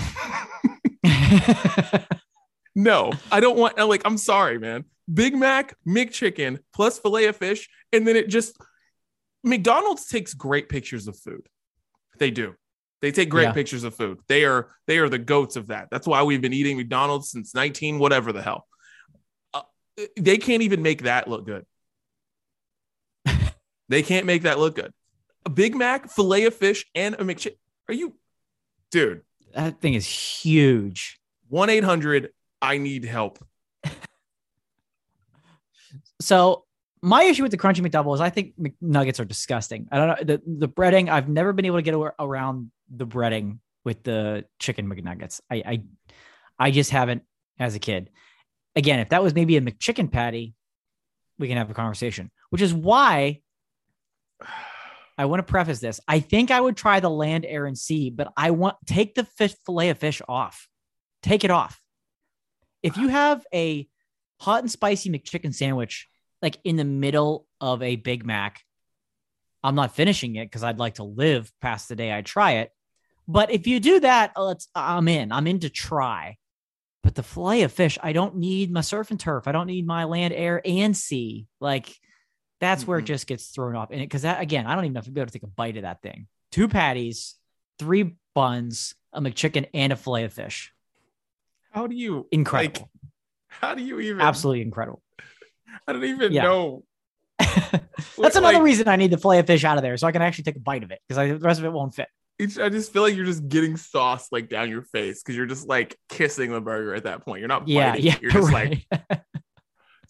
No, I don't want, like, I'm sorry, man. Big Mac, McChicken, plus filet of fish. And then it just, McDonald's takes great pictures of food. They do. They take great yeah. pictures of food. They are, they are the goats of that. That's why we've been eating McDonald's since nineteen, whatever the hell. Uh, they can't even make that look good. They can't make that look good. A Big Mac, filet of fish, and a McChicken. Are you... Dude. That thing is huge. one eight hundred, I need help. So my issue with the Crunchy McDouble is I think McNuggets are disgusting. I don't know. The, the breading, I've never been able to get around the breading with the chicken McNuggets. I, I, I just haven't as a kid. Again, if that was maybe a McChicken patty, we can have a conversation, which is why... I want to preface this. I think I would try the land, air, and sea, but I want take the fish, fillet of fish off. Take it off. If you have a hot and spicy McChicken sandwich, like in the middle of a Big Mac, I'm not finishing it because I'd like to live past the day I try it. But if you do that, let's, I'm in. I'm in to try. But the fillet of fish, I don't need my surf and turf. I don't need my land, air, and sea. Like, that's where it just gets thrown off. And because that, again, I don't even know if I'd be able to take a bite of that thing. Two patties, three buns, a McChicken, and a fillet of fish. How do you? Incredible. Like, how do you even? Absolutely incredible. I don't even yeah. know. That's like, another reason I need the fillet of fish out of there so I can actually take a bite of it because the rest of it won't fit. It's, I just feel like you're just getting sauce like down your face because you're just like kissing the burger at that point. You're not yeah, biting. Yeah, you're just right. like.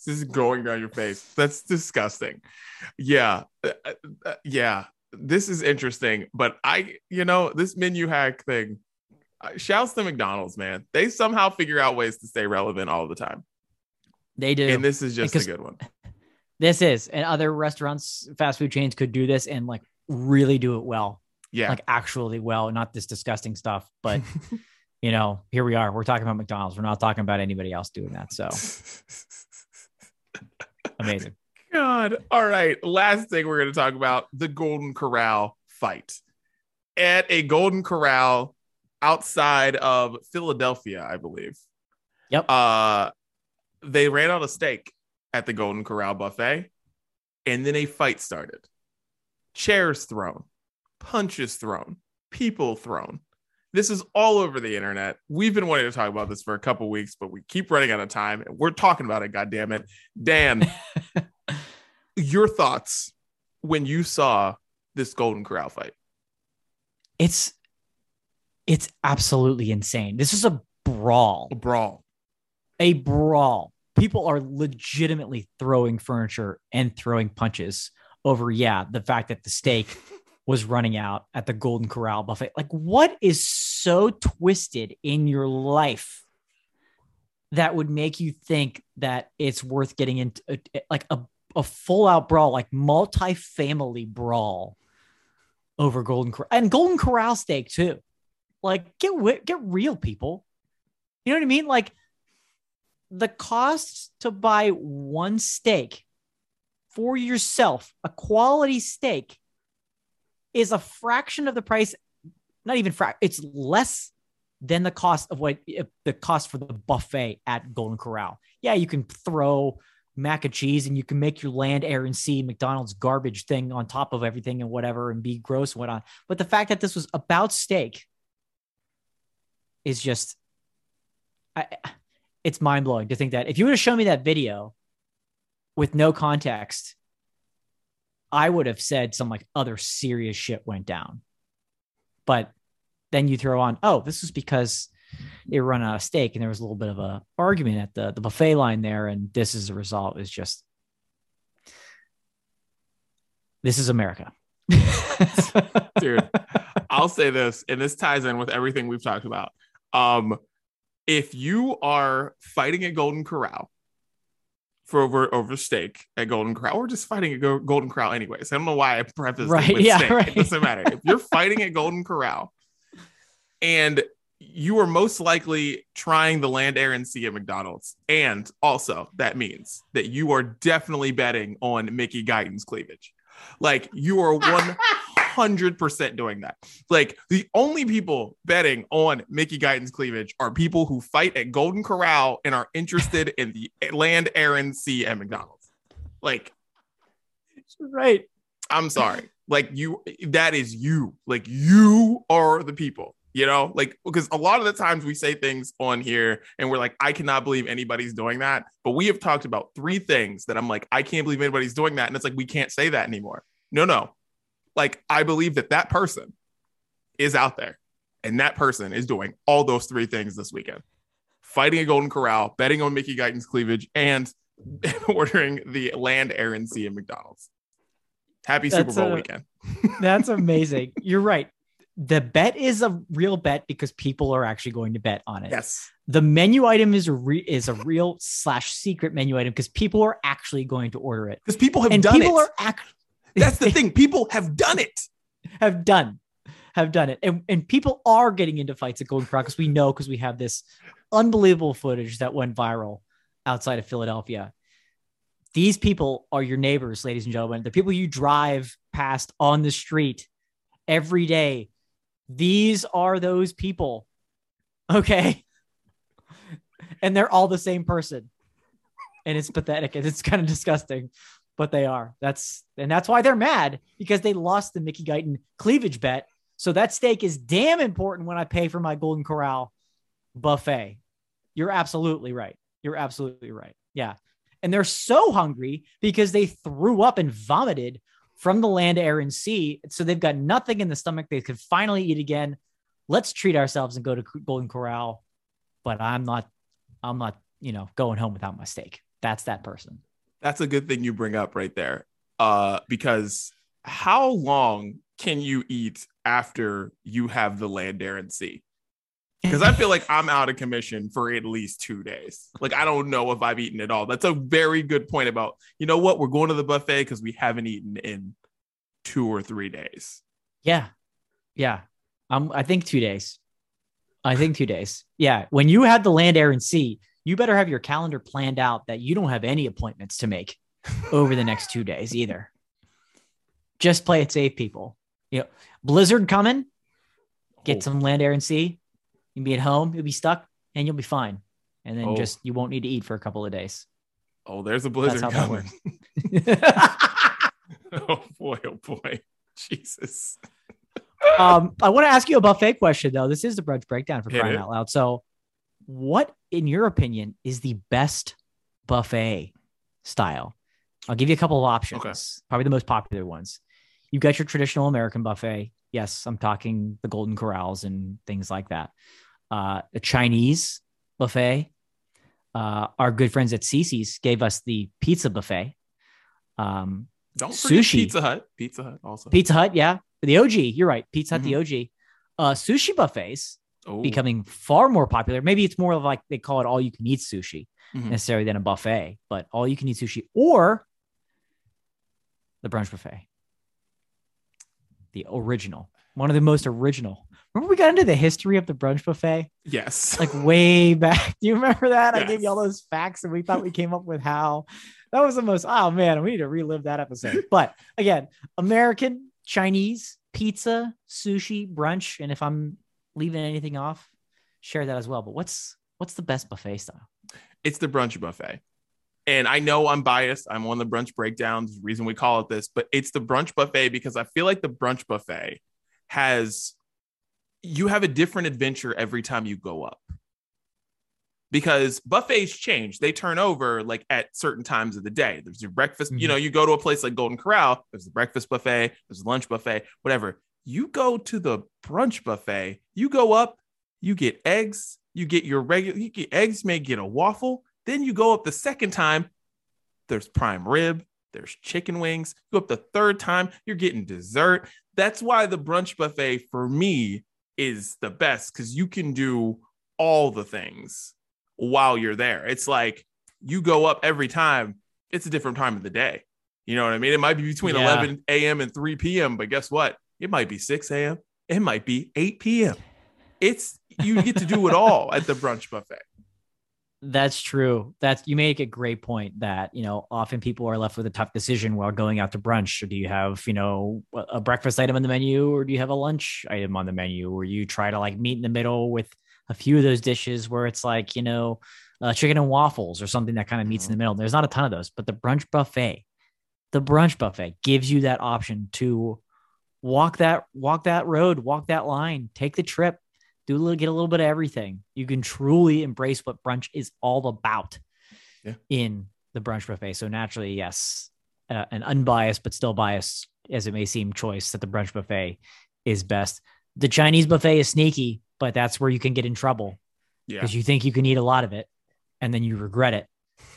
This is going down your face. That's disgusting. Yeah. Uh, uh, yeah. This is interesting. But I, you know, this menu hack thing, uh, shouts to McDonald's, man. They somehow figure out ways to stay relevant all the time. They do. And this is just a good one. This is. And other restaurants, fast food chains could do this and like really do it well. Yeah. Like actually well, not this disgusting stuff. But, you know, here we are. We're talking about McDonald's. We're not talking about anybody else doing that. So. Amazing. God. All right. Last thing we're going to talk about, the Golden Corral fight. At a Golden Corral outside of Philadelphia, I believe. Yep. Uh, they ran out of steak at the Golden Corral buffet, and then a fight started. Chairs thrown, punches thrown, people thrown. This is all over the internet. We've been wanting to talk about this for a couple of weeks, but we keep running out of time, and we're talking about it. God damn it, Dan! Your thoughts when you saw this Golden Corral fight? It's it's absolutely insane. This is a brawl. A brawl. A brawl. People are legitimately throwing furniture and throwing punches over. Yeah, the fact that the steak was running out at the Golden Corral buffet. Like, what is so twisted in your life that would make you think that it's worth getting into a, like a, a full out brawl, like multi-family brawl over Golden Corral and Golden Corral steak too. Like get get real, people. You know what I mean? Like the cost to buy one steak for yourself, a quality steak, is a fraction of the price. Not even fraction. It's less than the cost of what the cost for the buffet at Golden Corral. Yeah, you can throw mac and cheese and you can make your land, air, and sea McDonald's garbage thing on top of everything and whatever and be gross and whatnot. But the fact that this was about steak is just, I, it's mind blowing to think that if you would have shown me that video with no context, I would have said some like other serious shit went down. But then you throw on, oh, this was because they run out of steak and there was a little bit of a argument at the, the buffet line there. And this is a result is just, this is America. Dude, I'll say this, and this ties in with everything we've talked about. Um, if you are fighting at Golden Corral for over, over steak at Golden Corral, or just fighting at Go- Golden Corral anyways, I don't know why I prefaced right, it with yeah, steak. Right. It doesn't matter. If you're fighting at Golden Corral, and you are most likely trying the land, air, and sea at McDonald's. And also that means that you are definitely betting on Mickey Guyton's cleavage. Like you are one hundred percent doing that. Like the only people betting on Mickey Guyton's cleavage are people who fight at Golden Corral and are interested in the land, air, and sea at McDonald's. Like, right. I'm sorry. Like you, that is you. Like you are the people. You know, like, because a lot of the times we say things on here and we're like, I cannot believe anybody's doing that. But we have talked about three things that I'm like, I can't believe anybody's doing that. And it's like, we can't say that anymore. No, no. Like, I believe that that person is out there and that person is doing all those three things this weekend. Fighting a Golden Corral, betting on Mickey Guyton's cleavage, and ordering the land, air, and sea at McDonald's. Happy that's Super Bowl a, weekend. That's amazing. You're right. The bet is a real bet because people are actually going to bet on it. Yes. The menu item is a re- is a real slash secret menu item because people are actually going to order it. Because people have and done people it. Are act- That's the thing. People have done it. Have done. Have done it. And and people are getting into fights at Golden Corral because we know because we have this unbelievable footage that went viral outside of Philadelphia. These people are your neighbors, ladies and gentlemen. The people you drive past on the street every day. These are those people. Okay. And they're all the same person. And it's pathetic and it's kind of disgusting, but they are. That's, and that's why they're mad, because they lost the Mickey Guyton cleavage bet. So that steak is damn important when I pay for my Golden Corral buffet. You're absolutely right. You're absolutely right. Yeah. And they're so hungry because they threw up and vomited from the land, air, and sea. So they've got nothing in the stomach. They could finally eat again. Let's treat ourselves and go to Golden Corral. But I'm not, I'm not, you know, going home without my steak. That's that person. That's a good thing you bring up right there. Uh, because how long can you eat after you have the land, air, and sea? Because I feel like I'm out of commission for at least two days. Like, I don't know if I've eaten at all. That's a very good point about, you know what? We're going to the buffet because we haven't eaten in two or three days. Yeah. Yeah. Um, I think two days. I think two days. Yeah. When you had the land, air, and sea, you better have your calendar planned out that you don't have any appointments to make over the next two days either. Just play it safe, people. You know, blizzard coming, get oh. some land, air, and sea. You'll be at home, you'll be stuck, and you'll be fine. And then oh. just, you won't need to eat for a couple of days. Oh, there's a blizzard coming. Oh boy, oh boy. Jesus. um, I want to ask you a buffet question though. This is the brunch breakdown for crying out loud. So what, in your opinion, is the best buffet style? I'll give you a couple of options. Okay. Probably the most popular ones. You've got your traditional American buffet. Yes, I'm talking the Golden Corrals and things like that. Uh, the Chinese buffet. Uh, our good friends at Cici's gave us the pizza buffet. Um, Don't forget sushi. Pizza Hut. Pizza Hut also. Pizza Hut, yeah. The O G, you're right. Pizza Hut, mm-hmm. the O G. Uh, sushi buffets oh. becoming far more popular. Maybe it's more of like they call it all-you-can-eat sushi mm-hmm. necessarily than a buffet, but all-you-can-eat sushi or the brunch buffet. the original, one of the most original. Remember we got into the history of the brunch buffet? Yes. Like way back. Do you remember that? Yes. I gave you all those facts and we thought we came up with how that was the most, oh man, we need to relive that episode. But again, American, Chinese, pizza, sushi, brunch. And if I'm leaving anything off, share that as well. But what's, what's the best buffet style? It's the brunch buffet. And I know I'm biased. I'm on the brunch breakdown. There's a reason we call it this, but it's the brunch buffet because I feel like the brunch buffet has, you have a different adventure every time you go up because buffets change. They turn over like at certain times of the day. There's your breakfast. Mm-hmm. You know, you go to a place like Golden Corral, there's the breakfast buffet, there's the lunch buffet, whatever. You go to the brunch buffet, you go up, you get eggs, you get your regular, you get eggs, may get a waffle. Then you go up the second time, there's prime rib, there's chicken wings. You go up the third time, you're getting dessert. That's why the brunch buffet for me is the best because you can do all the things while you're there. It's like you go up every time. It's a different time of the day. You know what I mean? It might be between yeah. eleven a.m. and three p.m., but guess what? It might be six a.m. It might be eight p.m. It's you get to do it all at the brunch buffet. That's true. That's you make a great point that, you know, often people are left with a tough decision while going out to brunch. Or do you have, you know, a breakfast item on the menu or do you have a lunch item on the menu or you try to like meet in the middle with a few of those dishes where it's like, you know, uh, chicken and waffles or something that kind of meets mm-hmm. in the middle. There's not a ton of those, but the brunch buffet, the brunch buffet gives you that option to walk that, walk that road, walk that line, take the trip. Do a little, get a little bit of everything. You can truly embrace what brunch is all about yeah. in the brunch buffet. So naturally, yes, uh, an unbiased, but still biased as it may seem choice that the brunch buffet is best. The Chinese buffet is sneaky, but that's where you can get in trouble because yeah. you think you can eat a lot of it and then you regret it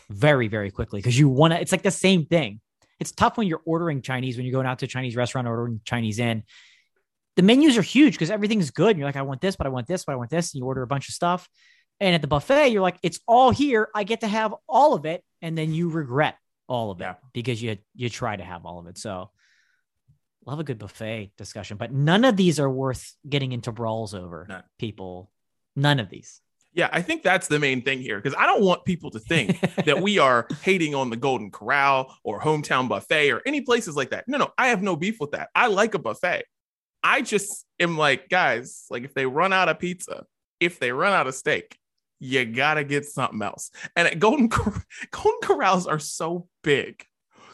very, very quickly because you want to, it's like the same thing. It's tough when you're ordering Chinese, when you're going out to a Chinese restaurant, ordering Chinese in. The menus are huge because everything's good. And you're like, I want this, but I want this, but I want this. And you order a bunch of stuff. And at the buffet, you're like, it's all here. I get to have all of it. And then you regret all of it yeah. because you, you try to have all of it. So love a good buffet discussion, but none of these are worth getting into brawls over no. people. None of these. Yeah. I think that's the main thing here. Cause I don't want people to think that we are hating on the Golden Corral or Hometown Buffet or any places like that. No, no, I have no beef with that. I like a buffet. I just am like, guys, like if they run out of pizza, if they run out of steak, you got to get something else. And at Golden, Cor- Golden Corrals are so big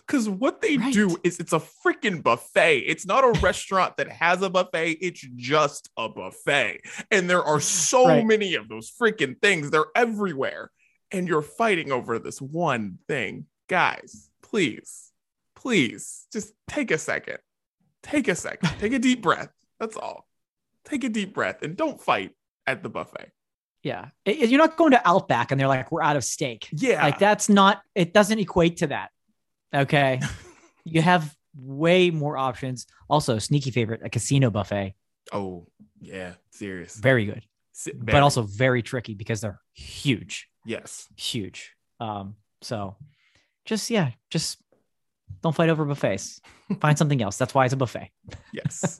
because what they right. do is it's a freaking buffet. It's not a restaurant that has a buffet. It's just a buffet. And there are so right. many of those freaking things. They're everywhere. And you're fighting over this one thing. Guys, please, please just take a second. Take a second. Take a deep breath. That's all. Take a deep breath and don't fight at the buffet. Yeah. You're not going to Outback and they're like, we're out of steak. Yeah. Like that's not, it doesn't equate to that. Okay. You have way more options. Also, sneaky favorite, a casino buffet. Oh, yeah. Serious. Very good. Very. But also very tricky because they're huge. Yes. Huge. Um, so just, yeah, just. Don't fight over buffets. Find something else. That's why it's a buffet. Yes.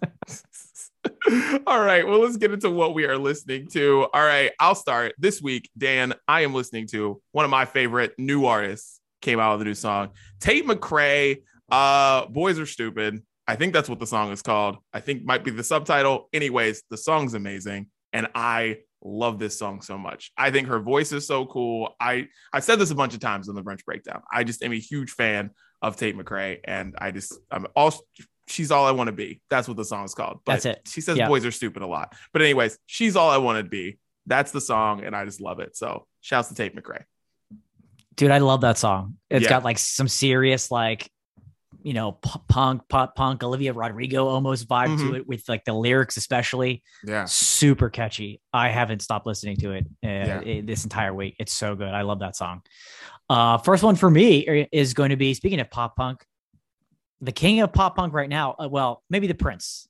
All right. Well, let's get into what we are listening to. All right. I'll start this week. Dan, I am listening to one of my favorite new artists came out with a new song. Tate McRae. Uh, Boys Are Stupid. I think that's what the song is called. I think might be the subtitle. Anyways, the song's amazing. And I love this song so much. I think her voice is so cool. I, I've said this a bunch of times on the Brunch Breakdown. I just am a huge fan of Tate McRae, and I just I'm all she's all I want to be. That's what the song is called. But that's it. She says yeah. Boys Are Stupid a lot. But anyways, she's all I want to be. That's the song, and I just love it. So shouts to Tate McRae. Dude, I love that song. It's yeah. got like some serious like you know punk pop punk Olivia Rodrigo almost vibe mm-hmm. to it with like the lyrics especially. Yeah, super catchy. I haven't stopped listening to it uh, yeah. this entire week. It's so good. I love that song. Uh, first one for me is going to be, speaking of pop punk, the king of pop punk right now. Uh, well, maybe the Prince.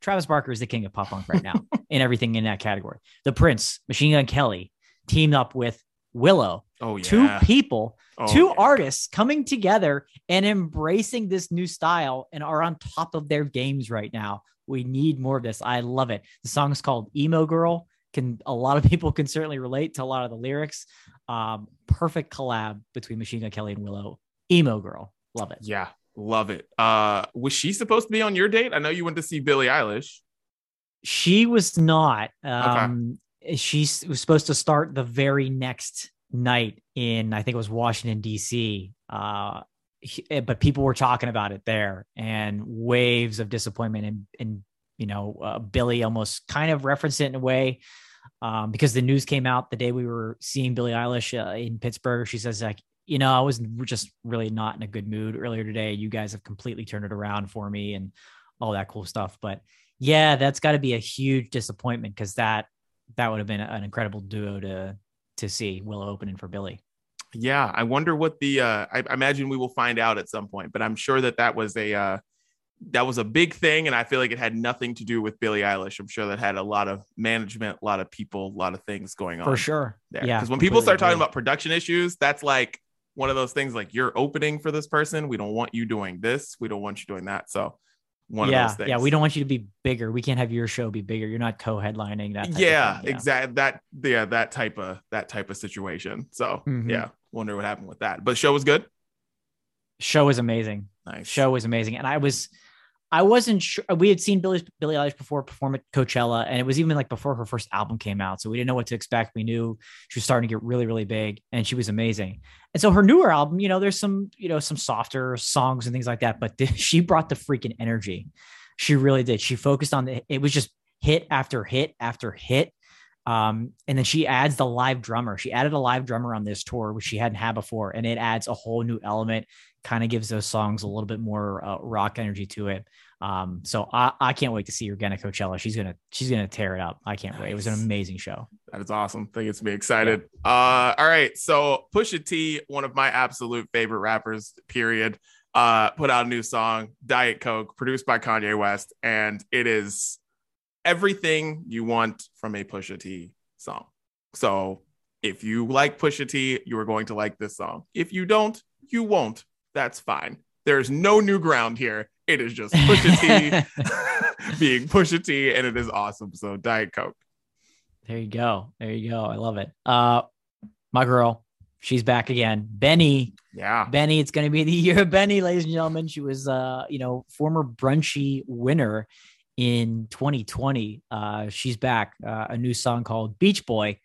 Travis Barker is the king of pop punk right now and everything in that category. The Prince, Machine Gun Kelly teamed up with Willow. Oh, yeah. Two people, oh, two yeah. artists coming together and embracing this new style and are on top of their games right now. We need more of this. I love it. The song is called Emo Girl. Can a lot of people can certainly relate to a lot of the lyrics. Um, perfect collab between Machine Gun Kelly and Willow. Emo Girl. Love it. Yeah, love it. Uh, was she supposed to be on your date? I know you went to see Billie Eilish. She was not. Um, okay. She was supposed to start the very next night in, I think it was Washington, D C. Uh, he, but people were talking about it there and waves of disappointment. And, and you know, uh, Billie almost kind of referenced it in a way um, because the news came out the day we were seeing Billie Eilish uh, in Pittsburgh. She says, like, you know, I was just really not in a good mood earlier today. You guys have completely turned it around for me and all that cool stuff. But yeah, that's got to be a huge disappointment because that that would have been an incredible duo to to see, Willow opening for Billie. Yeah, I wonder what the uh, I, I imagine we will find out at some point, but I'm sure that that was a uh, that was a big thing, and I feel like it had nothing to do with Billie Eilish. I'm sure that had a lot of management, a lot of people, a lot of things going on for sure. There. Yeah, because when people start talking agree. about production issues, that's like one of those things like you're opening for this person. We don't want you doing this. We don't want you doing that. So. One yeah, of those things. Yeah, we don't want you to be bigger. We can't have your show be bigger. You're not co-headlining that. Yeah, yeah. exactly. That yeah, that type of that type of situation. So mm-hmm. yeah, wonder what happened with that. But show was good. Show was amazing. Nice. Show was amazing, and I was, I wasn't sure. We had seen Billie Billie Eilish before perform at Coachella, and it was even like before her first album came out, so we didn't know what to expect. We knew she was starting to get really, really big, and she was amazing. And so her newer album, you know, there's some, you know, some softer songs and things like that, but she brought the freaking energy. She really did. She focused on the, it was just hit after hit after hit. Um, and then she adds the live drummer. She added a live drummer on this tour, which she hadn't had before. And it adds a whole new element, kind of gives those songs a little bit more uh, rock energy to it. Um, so I, I can't wait to see her again at Coachella. She's going to, she's going to tear it up. I can't nice. wait. It was an amazing show. That is awesome. I think it's me excited. Yeah. Uh, all right. So Pusha T, one of my absolute favorite rappers, period, uh, put out a new song, Diet Coke, produced by Kanye West. And it is everything you want from a Pusha T song. So if you like Pusha T, you are going to like this song. If you don't, you won't. That's fine. There's no new ground here. It is just Pusha T being Pusha T, and it is awesome. So Diet Coke. There you go. There you go. I love it. Uh, my girl, she's back again. Benny. Yeah. Benny, it's going to be the year of Benny, ladies and gentlemen. She was, uh, you know, former Brunchy winner in twenty twenty. Uh, she's back. Uh, a new song called Beach Boy.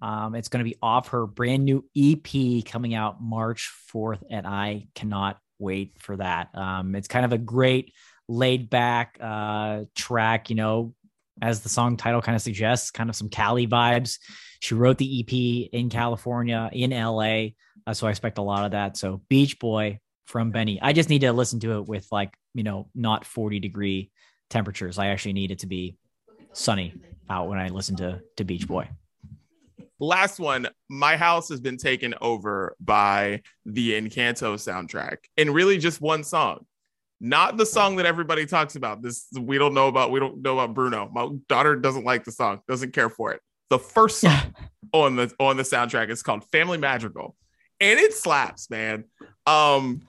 Um, it's going to be off her brand new E P coming out March fourth, and I cannot wait for that. Um, it's kind of a great laid back uh, track, you know, as the song title kind of suggests, kind of some Cali vibes. She wrote the E P in California, in L A. Uh, so I expect a lot of that. So Beach Boy from Benny. I just need to listen to it with like, you know, not forty degree temperatures. I actually need it to be sunny out when I listen to, to Beach Boy. Last one, my house has been taken over by the Encanto soundtrack and really just one song, not the song that everybody talks about. This we don't know about. We don't know about Bruno. My daughter doesn't like the song, doesn't care for it. The first song on the on the soundtrack is called Family Magical, and it slaps, man. Um,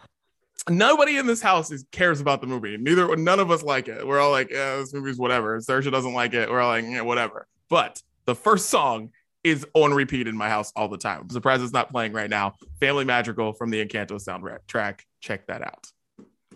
nobody in this house is, cares about the movie. Neither none of us like it. We're all like, yeah, this movie's whatever. Sergio doesn't like it. We're all like, yeah, whatever. But the first song is on repeat in my house all the time. I'm surprised it's not playing right now. Family Magical from the Encanto soundtrack. Check that out.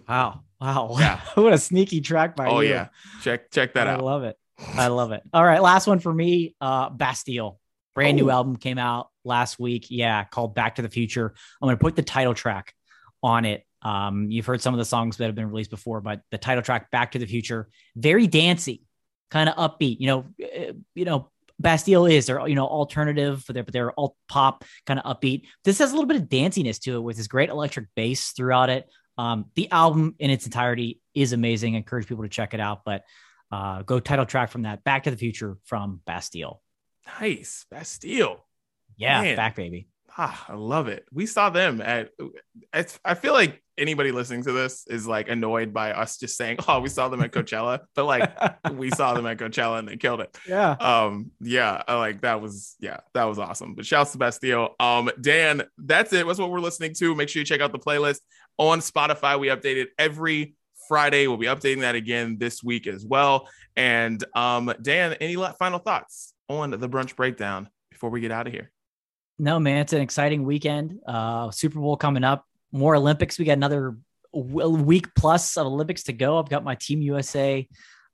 Wow. Wow. Yeah. What a sneaky track by oh, you. Oh, yeah. Check check that I out. I love it. I love it. All right. Last one for me. Uh, Bastille. Brand oh. new album came out last week. Yeah. Called Back to the Future. I'm going to put the title track on it. Um, you've heard some of the songs that have been released before, but the title track, Back to the Future, very dancey, kind of upbeat, you know, uh, you know, Bastille is, they're, you know, alternative, but they're, but they're all pop, kind of upbeat. This has a little bit of danciness to it with this great electric bass throughout it. Um, the album in its entirety is amazing. I encourage people to check it out, but uh, go title track from that, Back to the Future from Bastille. Nice. Bastille. Yeah. Man. Back, baby. ah, I love it. We saw them at, at, I feel like anybody listening to this is like annoyed by us just saying, oh, we saw them at Coachella, but like we saw them at Coachella and they killed it. Yeah. Um, yeah. Like that was, yeah, that was awesome. But shouts to Bastille. Um, Dan, that's it. That's what we're listening to. Make sure you check out the playlist on Spotify. We update it every Friday. We'll be updating that again this week as well. And um, Dan, any final thoughts on the brunch breakdown before we get out of here? No, man, it's an exciting weekend. Uh, Super Bowl coming up, more Olympics. We got another week plus of Olympics to go. I've got my Team U S A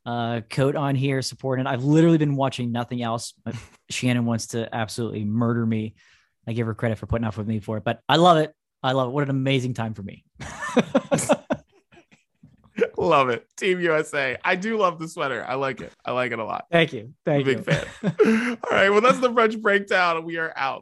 uh, coat on here supporting. I've literally been watching nothing else. But Shannon wants to absolutely murder me. I give her credit for putting up with me for it, but I love it. I love it. What an amazing time for me. Love it. Team U S A. I do love the sweater. I like it. I like it a lot. Thank you. Thank you. Big fan. All right. Well, that's the brunch breakdown. We are out.